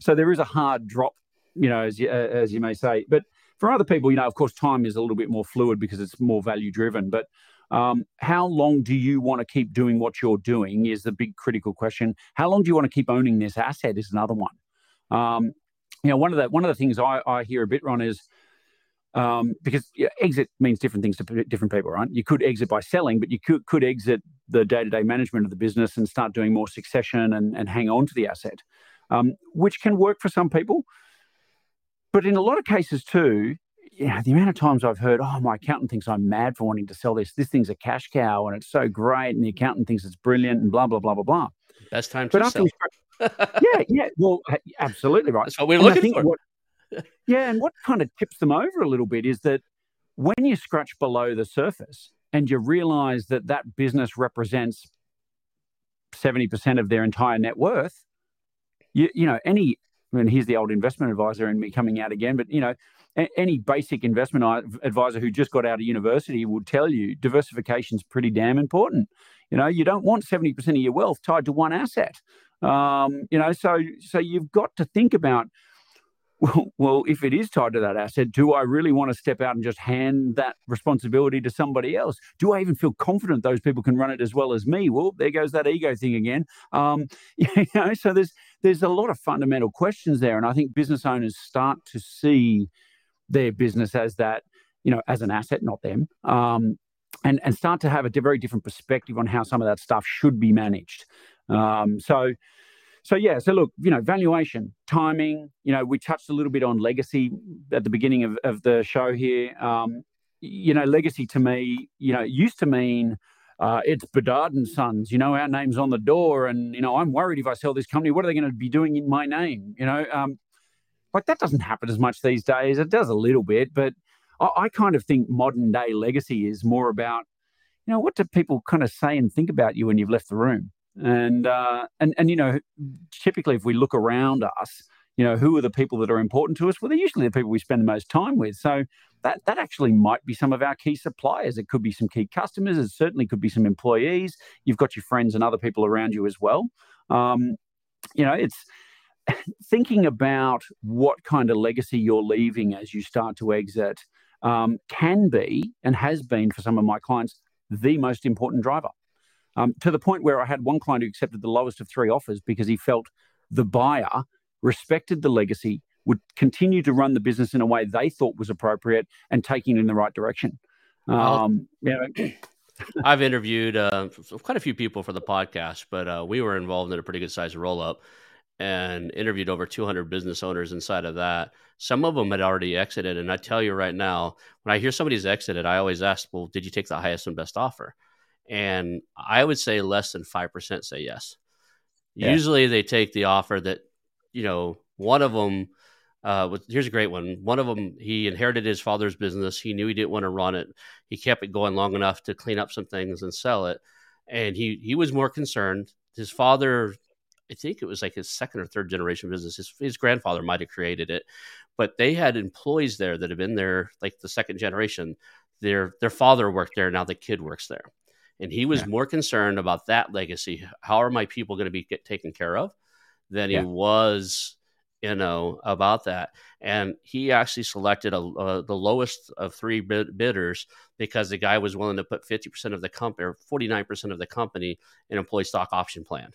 so there is a hard drop, you know, as you, uh, as you may say. But for other people, you know, of course, time is a little bit more fluid because it's more value driven. But um, how long do you want to keep doing what you're doing is the big critical question. How long do you want to keep owning this asset is another one. Um, you know, one of the, one of the things I, I hear a bit, Ron, is, Um, because yeah, exit means different things to p- different people, right? You could exit by selling, but you could, could exit the day-to-day management of the business and start doing more succession and, and hang on to the asset, um, which can work for some people. But in a lot of cases too, yeah, the amount of times I've heard, oh, my accountant thinks I'm mad for wanting to sell this. This thing's a cash cow and it's so great. And the accountant thinks it's brilliant and blah, blah, blah, blah, blah. Best time to but sell. yeah, yeah. Well, absolutely right. That's what we're and looking for. What, Yeah, and what kind of tips them over a little bit is that when you scratch below the surface and you realize that that business represents seventy percent of their entire net worth, you, you know, any, and here's the old investment advisor in me coming out again, but, you know, a, any basic investment advisor who just got out of university will tell you diversification is pretty damn important. You know, you don't want seventy percent of your wealth tied to one asset. Um, you know, so so you've got to think about, well, if it is tied to that asset, do I really want to step out and just hand that responsibility to somebody else? Do I even feel confident those people can run it as well as me? Well, there goes that ego thing again. Um, you know, so there's there's a lot of fundamental questions there, and I think business owners start to see their business as that, you know, as an asset, not them, um, and and start to have a very different perspective on how some of that stuff should be managed. Um, so. So, yeah, so look, you know, valuation, timing, you know, we touched a little bit on legacy at the beginning of, of the show here. Um, you know, legacy to me, you know, used to mean uh, it's Bedard and Sons, you know, our name's on the door and, you know, I'm worried if I sell this company, what are they going to be doing in my name? You know, um, like that doesn't happen as much these days. It does a little bit, but I, I kind of think modern day legacy is more about, you know, what do people kind of say and think about you when you've left the room? And, uh, and, and, you know, typically if we look around us, you know, who are the people that are important to us? Well, they're usually the people we spend the most time with. So that, that actually might be some of our key suppliers. It could be some key customers. It certainly could be some employees. You've got your friends and other people around you as well. Um, you know, it's thinking about what kind of legacy you're leaving as you start to exit um, can be and has been for some of my clients the most important driver. Um, to the point where I had one client who accepted the lowest of three offers because he felt the buyer respected the legacy, would continue to run the business in a way they thought was appropriate and taking it in the right direction. Um, well, yeah. I've interviewed uh, quite a few people for the podcast, but uh, we were involved in a pretty good sized roll-up and interviewed over two hundred business owners inside of that. Some of them had already exited. And I tell you right now, when I hear somebody's exited, I always ask, well, did you take the highest and best offer? And I would say less than five percent say yes. Yeah. Usually they take the offer that, you know, one of them, uh, was, here's a great one. One of them, he inherited his father's business. He knew he didn't want to run it. He kept it going long enough to clean up some things and sell it. And he, he was more concerned. His father, I think it was like his second or third generation business. His, his grandfather might have created it, but they had employees there that have been there like the second generation. Their, their father worked there. Now the kid works there. And he was yeah. more concerned about that legacy. How are my people going to be get taken care of? Than yeah. he was you know, about that. And he actually selected a, uh, the lowest of three bid- bidders because the guy was willing to put fifty percent of the company or forty-nine percent of the company in employee stock option plan.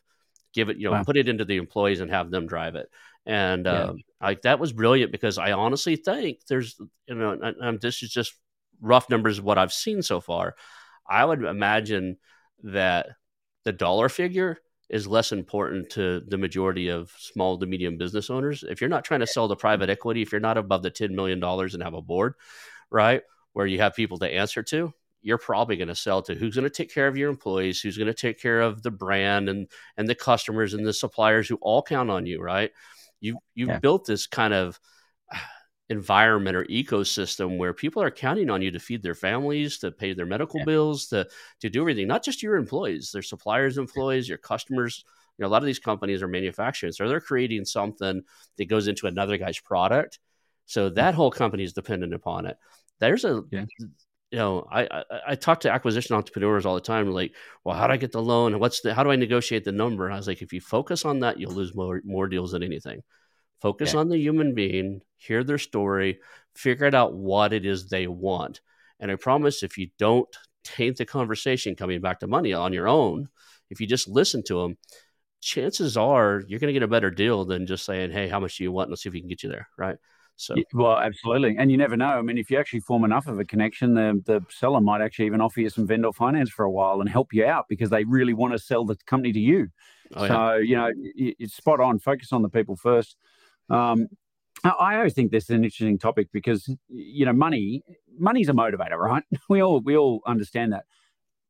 Give it, you know, wow. put it into the employees and have them drive it. And yeah. um, like that was brilliant because I honestly think there's, you know, I, I'm, this is just rough numbers of what I've seen so far. I would imagine that the dollar figure is less important to the majority of small to medium business owners. If you're not trying to sell to private equity, if you're not above the ten million dollars and have a board, right, where you have people to answer to, you're probably going to sell to who's going to take care of your employees, who's going to take care of the brand and and the customers and the suppliers who all count on you, right? You, you've yeah. built this kind of environment or ecosystem where people are counting on you to feed their families, to pay their medical yeah. bills, to to do everything, not just your employees, their suppliers, employees, yeah. your customers. You know, a lot of these companies are manufacturing, so they're creating something that goes into another guy's product. So that whole company is dependent upon it. There's a... Yeah. You know, I, I I talk to acquisition entrepreneurs all the time. Like, well, how do I get the loan? What's the, how do I negotiate the number? And I was like, if you focus on that, you'll lose more more deals than anything. Focus yeah. on the human being, hear their story, figure it out what it is they want. And I promise, if you don't taint the conversation coming back to money on your own, if you just listen to them, chances are you're going to get a better deal than just saying, "Hey, how much do you want? Let's see if we can get you there." Right. So. Well, absolutely. And you never know. I mean, if you actually form enough of a connection, the, the seller might actually even offer you some vendor finance for a while and help you out because they really want to sell the company to you. Oh, so, yeah. you know, it's spot on. Focus on the people first. Um, I always think this is an interesting topic because, you know, money, money's a motivator, right? We all we all understand that.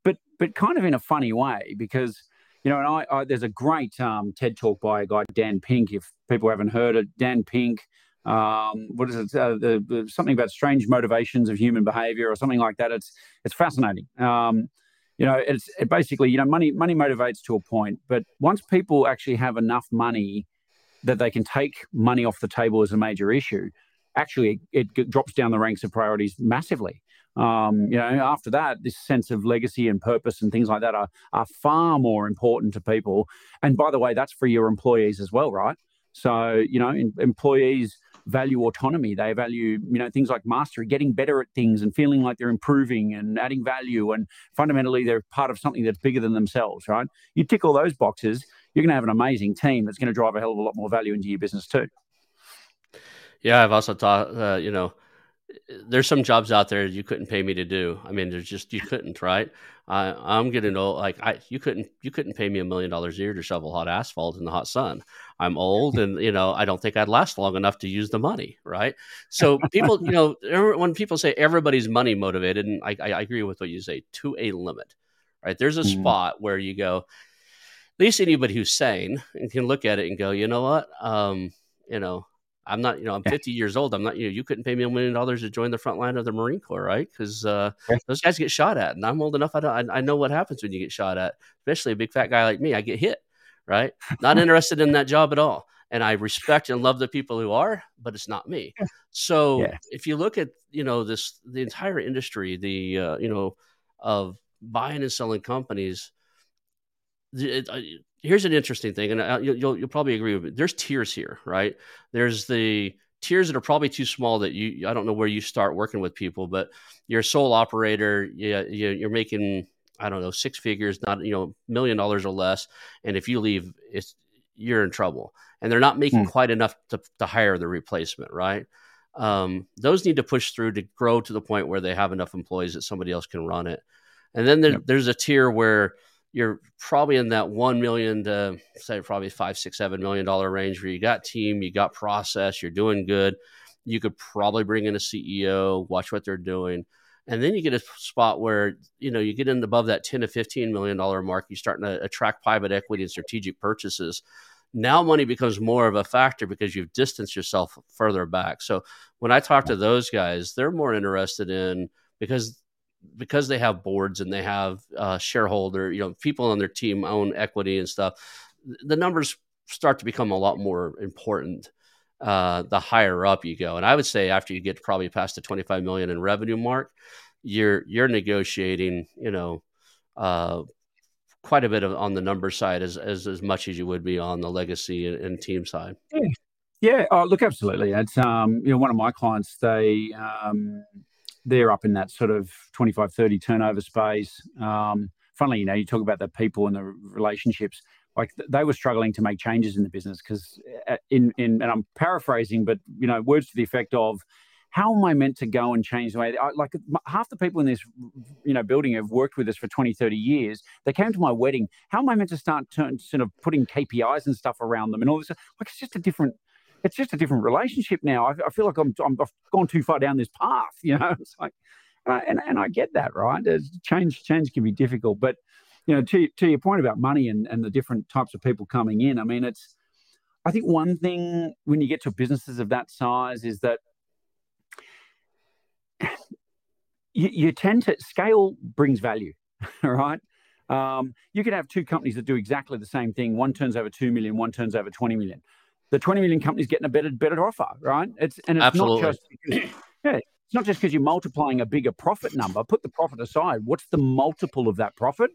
But but kind of in a funny way because, you know, and I, I there's a great um, TED Talk by a guy, Dan Pink, if people haven't heard it, Dan Pink. Um, what is it? Uh, the, the, something about strange motivations of human behavior or something like that. It's it's fascinating. Um, you know, it's it basically, you know, money money motivates to a point, but once people actually have enough money that they can take money off the table as a major issue, actually it, it drops down the ranks of priorities massively. Um, you know, after that, this sense of legacy and purpose and things like that are are far more important to people. And by the way, that's for your employees as well, right? So, you know, in, employees value autonomy. They value, you know, things like mastery, getting better at things and feeling like they're improving and adding value. And fundamentally, they're part of something that's bigger than themselves, right? You tick all those boxes, you're going to have an amazing team that's going to drive a hell of a lot more value into your business too. Yeah, I've also thought, uh, you know, there's some jobs out there you couldn't pay me to do. I mean, there's just, you couldn't, right? I, I'm getting old. Like I, you couldn't, you couldn't pay me a million dollars a year to shovel hot asphalt in the hot sun. I'm old and, you know, I don't think I'd last long enough to use the money. Right. So people, you know, when people say everybody's money motivated, and I, I agree with what you say to a limit, right? There's a mm-hmm. spot where you go, at least anybody who's sane and can look at it and go, you know what? Um, you know, I'm not, you know, I'm fifty years old. I'm not, you know, you couldn't pay me a million dollars to join the front line of the Marine Corps, right? Because uh, those guys get shot at, and I'm old enough. I don't, I, I know what happens when you get shot at, especially a big fat guy like me. I get hit, right? Not interested in that job at all. And I respect and love the people who are, but it's not me. So yeah. if you look at, you know, this, the entire industry, the, uh, you know, of buying and selling companies, it, it, here's an interesting thing, and you'll you'll probably agree with me. There's tiers here, right? There's the tiers that are probably too small that you, I don't know where you start working with people, but you're a sole operator, you, you're making, I don't know, six figures, not, you know, million dollars or less. And if you leave, it's, you're in trouble. And they're not making hmm. quite enough to, to hire the replacement, right? Um, those need to push through to grow to the point where they have enough employees that somebody else can run it. And then there, yep. there's a tier where you're probably in that one million to say probably five, six, seven million dollar range where you got team, you got process, you're doing good. You could probably bring in a C E O, watch what they're doing. And then you get a spot where, you know, you get in above that ten to fifteen million dollars mark, you're starting to attract private equity and strategic purchases. Now money becomes more of a factor because you've distanced yourself further back. So when I talk to those guys, they're more interested in, because because they have boards and they have uh shareholder, you know, people on their team own equity and stuff, the numbers start to become a lot more important, uh, the higher up you go. And I would say after you get probably past the twenty-five million in revenue mark, you're, you're negotiating, you know, uh, quite a bit of on the number side as, as, as much as you would be on the legacy and, and team side. Yeah. Yeah, oh, look, absolutely. It's um, you know, one of my clients, they um, they're up in that sort of twenty-five, thirty turnover space. Um, funnily, you know, you talk about the people and the relationships. Like they were struggling to make changes in the business because, in in and I'm paraphrasing, but you know, words to the effect of, "How am I meant to go and change the way?" I, like half the people in this, you know, building have worked with us for twenty, thirty years. They came to my wedding. How am I meant to start turn, sort of putting K P Is and stuff around them and all this? Like it's just a different, it's just a different relationship now. I, I feel like I'm, I'm I've gone too far down this path. You know, it's like, and I, and, and I get that, right? There's, change change can be difficult, but you know, to to your point about money and, and the different types of people coming in. I mean, it's, I think one thing when you get to businesses of that size is that. You, you tend to scale brings value, right? Um, you could have two companies that do exactly the same thing. One turns over two million, one turns over twenty million. The twenty million company's getting a better, better offer, right? It's and it's Absolutely. not just because, yeah, it's not just because you're multiplying a bigger profit number. Put the profit aside. What's the multiple of that profit?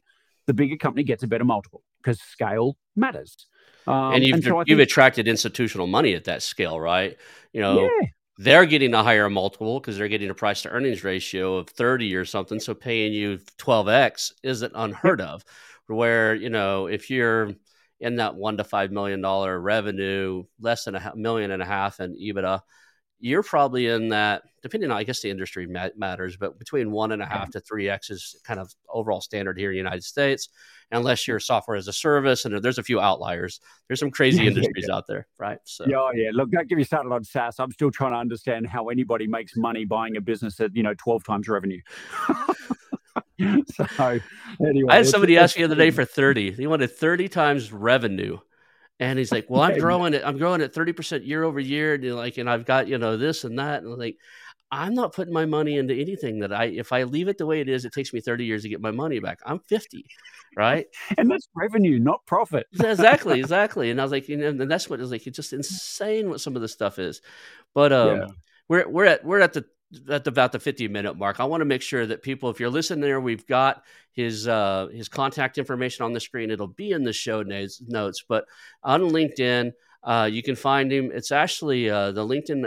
The bigger company gets a better multiple because scale matters. Um, and you've and so you've I think, attracted institutional money at that scale, right? You know. Yeah. They're getting a higher multiple because they're getting a price to earnings ratio of thirty or something. So paying you twelve x isn't unheard of. Where, you know, if you're in that one to five million dollar revenue, less than a million and a half in EBITDA, you're probably in that, depending on, I guess the industry matters, but between one and a half to three X is kind of overall standard here in the United States, unless you're software as a service. And there's a few outliers. There's some crazy yeah, industries yeah. out there, right? So. Yeah, yeah. Look, don't get me started on SaaS. I'm still trying to understand how anybody makes money buying a business at, you know, twelve times revenue. So anyway. I had somebody ask me the other day for thirty. He wanted thirty times revenue. And he's like, well, I'm growing it. I'm growing at thirty percent year over year. And you're like, and I've got, you know, this and that. And I'm like, I'm not putting my money into anything that I, if I leave it the way it is, it takes me thirty years to get my money back. I'm fifty, right? And that's revenue, not profit. Exactly. Exactly. And I was like, you know, and that's what it was like. It's just insane what some of this stuff is. But um, yeah. we're, we're at, we're at the, at about the fifty minute mark. I want to make sure that people, if you're listening there, we've got his uh, his contact information on the screen. It'll be in the show notes, but on LinkedIn, uh, you can find him. It's actually uh, the LinkedIn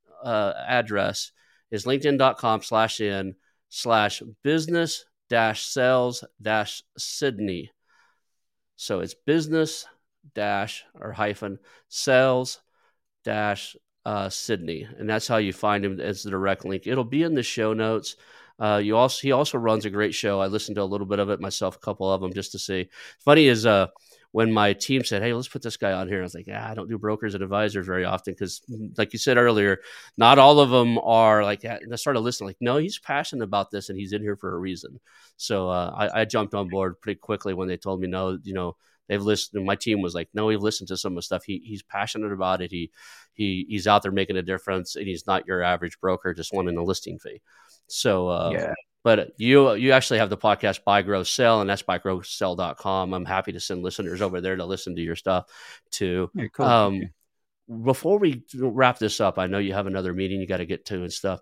uh, uh, address is linkedin.com slash in slash business dash sales dash Sydney. So it's business dash or hyphen sales dash Uh, Sydney, and that's how you find him as the direct link. It'll be in the show notes. Uh, you also he also runs a great show. I listened to a little bit of it myself, a couple of them just to see. Funny is uh, when my team said, "Hey, let's put this guy on here," I was like, "Ah, I don't do brokers and advisors very often because, like you said earlier, not all of them are like that." And I started listening, like, "No, he's passionate about this, and he's in here for a reason." So uh, I, I jumped on board pretty quickly when they told me, "No, you know." They've listened. My team was like, "No, we've listened to some of the stuff. He he's passionate about it. He he he's out there making a difference, and he's not your average broker just wanting a listing fee." So, uh, yeah. But you you actually have the podcast Buy, Grow, Sell, and that's buy grow sell dot com. I'm happy to send listeners over there to listen to your stuff too. Yeah, cool. Um, before we wrap this up, I know you have another meeting you got to get to and stuff.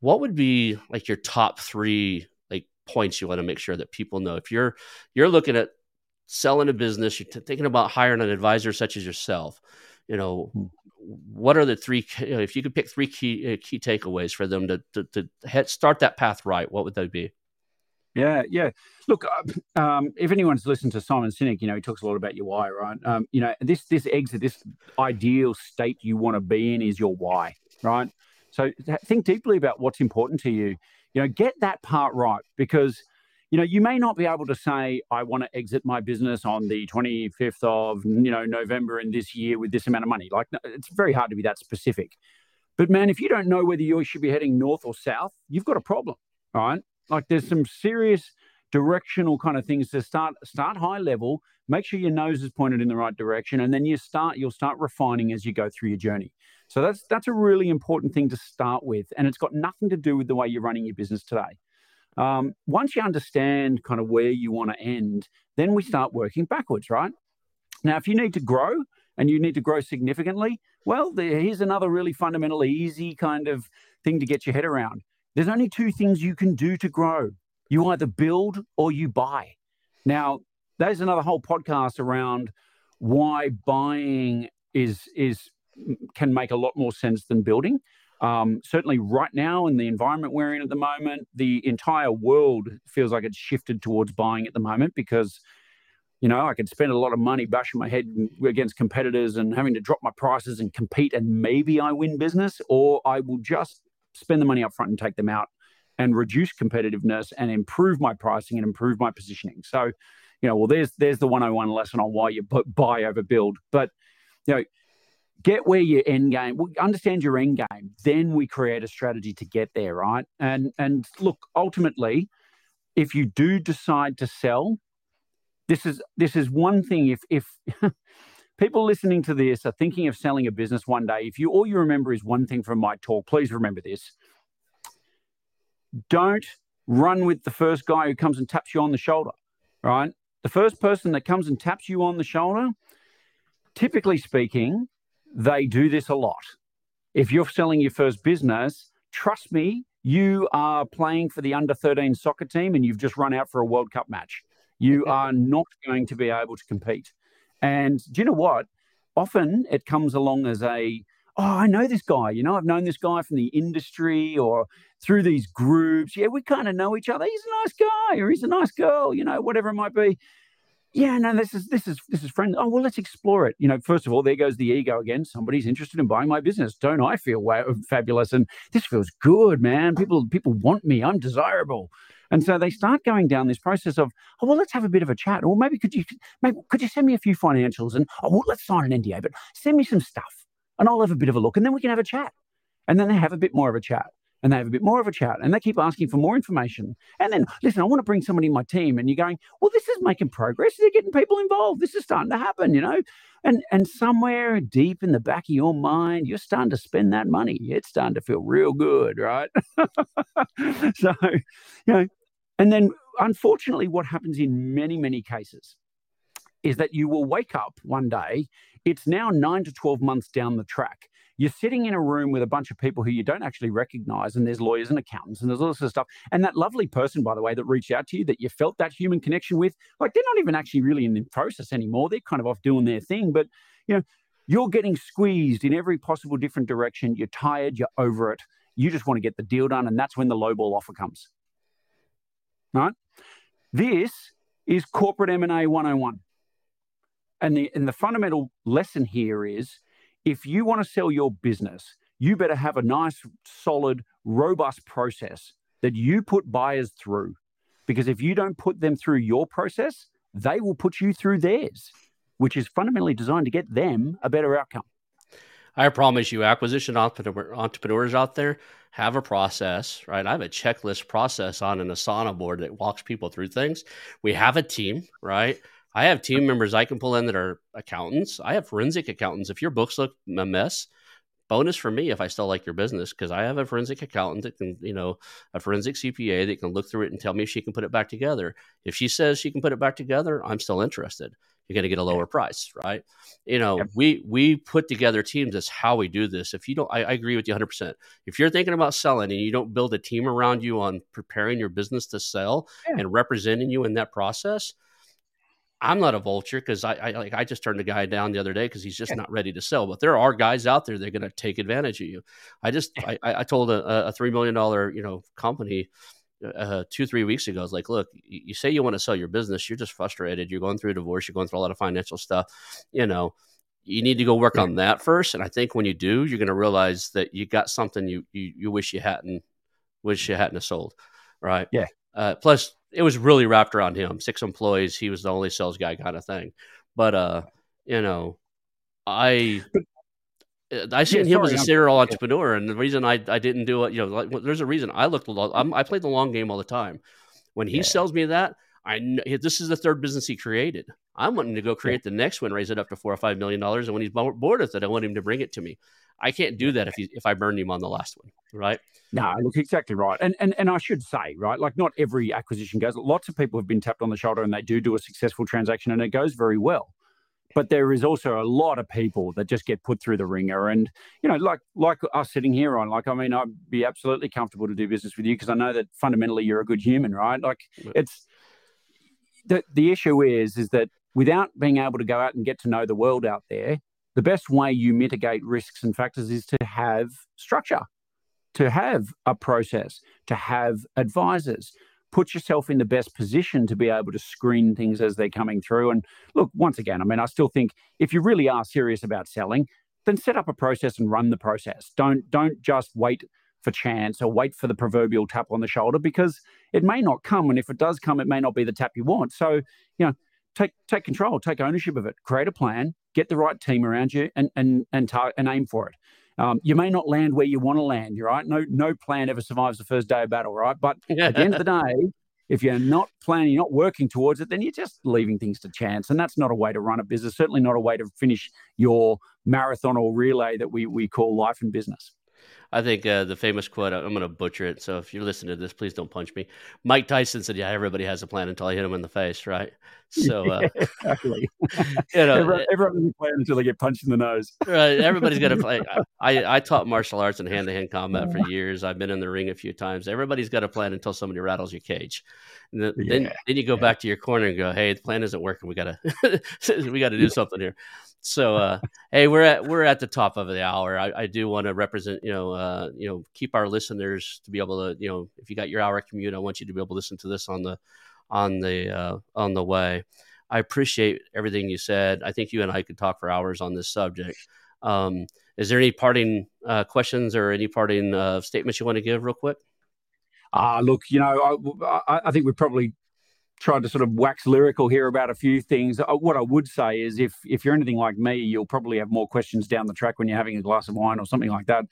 What would be like your top three like points you want to make sure that people know if you're you're looking at selling a business, you're t- thinking about hiring an advisor such as yourself, you know, what are the three, you know, if you could pick three key uh, key takeaways for them to, to, to head, start that path right, what would they be? Yeah, yeah. Look, um, if anyone's listened to Simon Sinek, you know, he talks a lot about your why, right? Um, you know, this this exit, this ideal state you want to be in is your why, right? So think deeply about what's important to you. You know, get that part right because you know, you may not be able to say, I want to exit my business on the twenty-fifth of, you know, November in this year with this amount of money. Like, it's very hard to be that specific. But man, if you don't know whether you should be heading north or south, you've got a problem, right? Like there's some serious directional kind of things to start, start high level, make sure your nose is pointed in the right direction. And then you start, you'll start refining as you go through your journey. So that's, that's a really important thing to start with. And it's got nothing to do with the way you're running your business today. Um, once you understand kind of where you want to end, then we start working backwards, right? Now, if you need to grow and you need to grow significantly, well, there, here's another really fundamentally easy kind of thing to get your head around. There's only two things you can do to grow. You either build or you buy. Now, there's another whole podcast around why buying is, is can make a lot more sense than building. Um, certainly right now in the environment we're in at the moment, the entire world feels like it's shifted towards buying at the moment because, you know, I could spend a lot of money bashing my head against competitors and having to drop my prices and compete and maybe I win business, or I will just spend the money up front and take them out and reduce competitiveness and improve my pricing and improve my positioning. So, you know, well, there's there's the one oh one lesson on why you buy over build. But, you know, get where your end game, understand your end game, then we create a strategy to get there, right? And and look, ultimately, if you do decide to sell, this is this is one thing. If if people listening to this are thinking of selling a business one day, if you all you remember is one thing from my talk, please remember this. Don't run with the first guy who comes and taps you on the shoulder, right? The first person that comes and taps you on the shoulder, typically speaking, they do this a lot. If you're selling your first business, trust me, you are playing for the under thirteen soccer team and you've just run out for a World Cup match. You are not going to be able to compete. And do you know what? Often it comes along as a, oh, I know this guy, you know, I've known this guy from the industry or through these groups. Yeah, we kind of know each other. He's a nice guy or he's a nice girl, you know, whatever it might be. Yeah, no, this is this is this is friendly. Oh, well, let's explore it. You know, first of all, there goes the ego again. Somebody's interested in buying my business. Don't I feel fabulous? And this feels good, man. People people want me. I'm desirable. And so they start going down this process of, oh, well, let's have a bit of a chat. Or maybe could you maybe could you send me a few financials? And oh, well, let's sign an N D A, but send me some stuff and I'll have a bit of a look and then we can have a chat. And then they have a bit more of a chat. And they have a bit more of a chat and they keep asking for more information. And then, listen, I want to bring somebody in my team. And you're going, well, this is making progress. They're getting people involved. This is starting to happen, you know. And and somewhere deep in the back of your mind, you're starting to spend that money. It's starting to feel real good, right? So, you know, and then unfortunately, what happens in many, many cases is that you will wake up one day. It's now nine to twelve months down the track. You're sitting in a room with a bunch of people who you don't actually recognize, and there's lawyers and accountants and there's all this sort of stuff. And that lovely person, by the way, that reached out to you, that you felt that human connection with, like they're not even actually really in the process anymore. They're kind of off doing their thing. But, you know, you're getting squeezed in every possible different direction. You're tired. You're over it. You just want to get the deal done. And that's when the lowball offer comes. All right? This is corporate M and A one oh one. And the, and the fundamental lesson here is, if you want to sell your business, you better have a nice, solid, robust process that you put buyers through. Because if you don't put them through your process, they will put you through theirs, which is fundamentally designed to get them a better outcome. I promise you, acquisition entrepreneur, entrepreneurs out there have a process, right? I have a checklist process on an Asana board that walks people through things. We have a team, right? I have team members I can pull in that are accountants. I have forensic accountants. If your books look a mess, bonus for me if I still like your business, because I have a forensic accountant that can, you know, a forensic C P A that can look through it and tell me if she can put it back together. If she says she can put it back together, I'm still interested. You're going to get a lower price, right? You know, yep. we we put together teams. That's how we do this. If you don't, I, I agree with you one hundred percent. If you're thinking about selling and you don't build a team around you on preparing your business to sell yeah. and representing you in that process, I'm not a vulture because I, I like I just turned a guy down the other day because he's just yeah. not ready to sell. But there are guys out there that are going to take advantage of you. I just I, I told a, a three million dollar you know company uh, two three weeks ago. I was like, look, you say you want to sell your business, you're just frustrated. You're going through a divorce. You're going through a lot of financial stuff. You know, you need to go work yeah. on that first. And I think when you do, you're going to realize that you got something you you, you wish you hadn't wish you hadn't have sold. Right? Yeah. Uh, plus. It was really wrapped around him. Six employees. He was the only sales guy kind of thing. But, uh, you know, I I seen yeah, him sorry, as a serial I'm, entrepreneur. And the reason I, I didn't do it, you know, like, there's a reason I looked, I'm, I played the long game all the time. When he yeah. sells me that, I know, this is the third business he created. I'm wanting to go create yeah. the next one, raise it up to four or five million dollars. And when he's bored with it, I want him to bring it to me. I can't do that if he, if I burned him on the last one, right? No, look, exactly right. And, and and I should say, right, like not every acquisition goes. Lots of people have been tapped on the shoulder and they do do a successful transaction and it goes very well. But there is also a lot of people that just get put through the ringer. And, you know, like like us sitting here on, like, I mean, I'd be absolutely comfortable to do business with you because I know that fundamentally you're a good human, right? Like right. it's the, the issue is, is that without being able to go out and get to know the world out there, the best way you mitigate risks and factors is to have structure, to have a process, to have advisors. Put yourself in the best position to be able to screen things as they're coming through. And look, once again, I mean, I still think if you really are serious about selling, then set up a process and run the process. Don't don't just wait for chance or wait for the proverbial tap on the shoulder, because it may not come. And if it does come, it may not be the tap you want. So, you know, take take control, take ownership of it, create a plan, get the right team around you and and and, tar- and aim for it. Um, you may not land where you want to land, right? No no plan ever survives the first day of battle, right? But at the end of the day, if you're not planning, you're not working towards it, then you're just leaving things to chance. And that's not a way to run a business, certainly not a way to finish your marathon or relay that we we call life and business. I think uh, the famous quote, I'm going to butcher it, so if you're listening to this, please don't punch me. Mike Tyson said, yeah, everybody has a plan until I hit him in the face, right? So, uh, yeah, exactly. You know, Everyone, everyone has a plan until they get punched in the nose. Right, everybody's got a plan. I, I taught martial arts and hand-to-hand combat for years. I've been in the ring a few times. Everybody's got a plan until somebody rattles your cage. And then, yeah, then you go yeah. back to your corner and go, hey, the plan isn't working. We gotta we got to do something here. So, uh, hey, we're at we're at the top of the hour. I, I do want to represent, you know, uh, you know, keep our listeners to be able to, you know, if you got your hour commute, I want you to be able to listen to this on the on the uh, on the way. I appreciate everything you said. I think you and I could talk for hours on this subject. Um, is there any parting uh, questions or any parting uh, statements you want to give, real quick? Ah, uh, look, you know, I, I think we probably tried to sort of wax lyrical here about a few things. What I would say is if if you're anything like me, you'll probably have more questions down the track when you're having a glass of wine or something like that.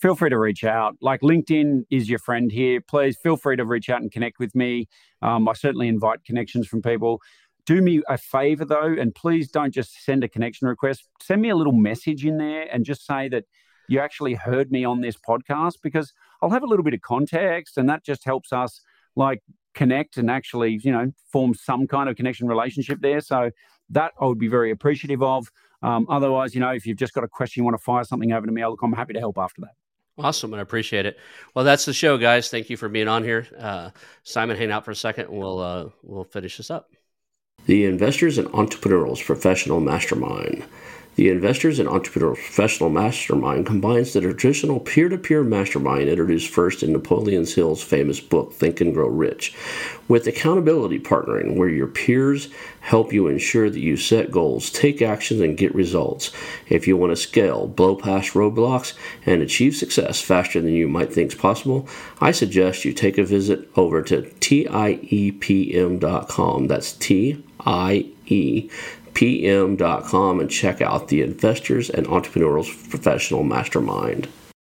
Feel free to reach out. Like, LinkedIn is your friend here. Please feel free to reach out and connect with me. Um, I certainly invite connections from people. Do me a favor, though, and please don't just send a connection request. Send me a little message in there and just say that you actually heard me on this podcast, because I'll have a little bit of context, and that just helps us, like, connect and actually, you know, form some kind of connection relationship there. So that I would be very appreciative of. Um, otherwise, you know, if you've just got a question, you want to fire something over to me, I'll, I'm happy to help after that. Awesome. And I appreciate it. Well, that's the show, guys. Thank you for being on here. Uh, Simon, hang out for a second and we'll, uh, we'll finish this up. The Investors and Entrepreneurs Professional Mastermind. The Investors and Entrepreneurs Professional Mastermind combines the traditional peer-to-peer mastermind introduced first in Napoleon Hill's famous book, Think and Grow Rich, with accountability partnering, where your peers help you ensure that you set goals, take actions, and get results. If you want to scale, blow past roadblocks, and achieve success faster than you might think is possible, I suggest you take a visit over to T I E P M dot com. That's T I E P M dot com and check out the Investors and Entrepreneurs Professional Mastermind.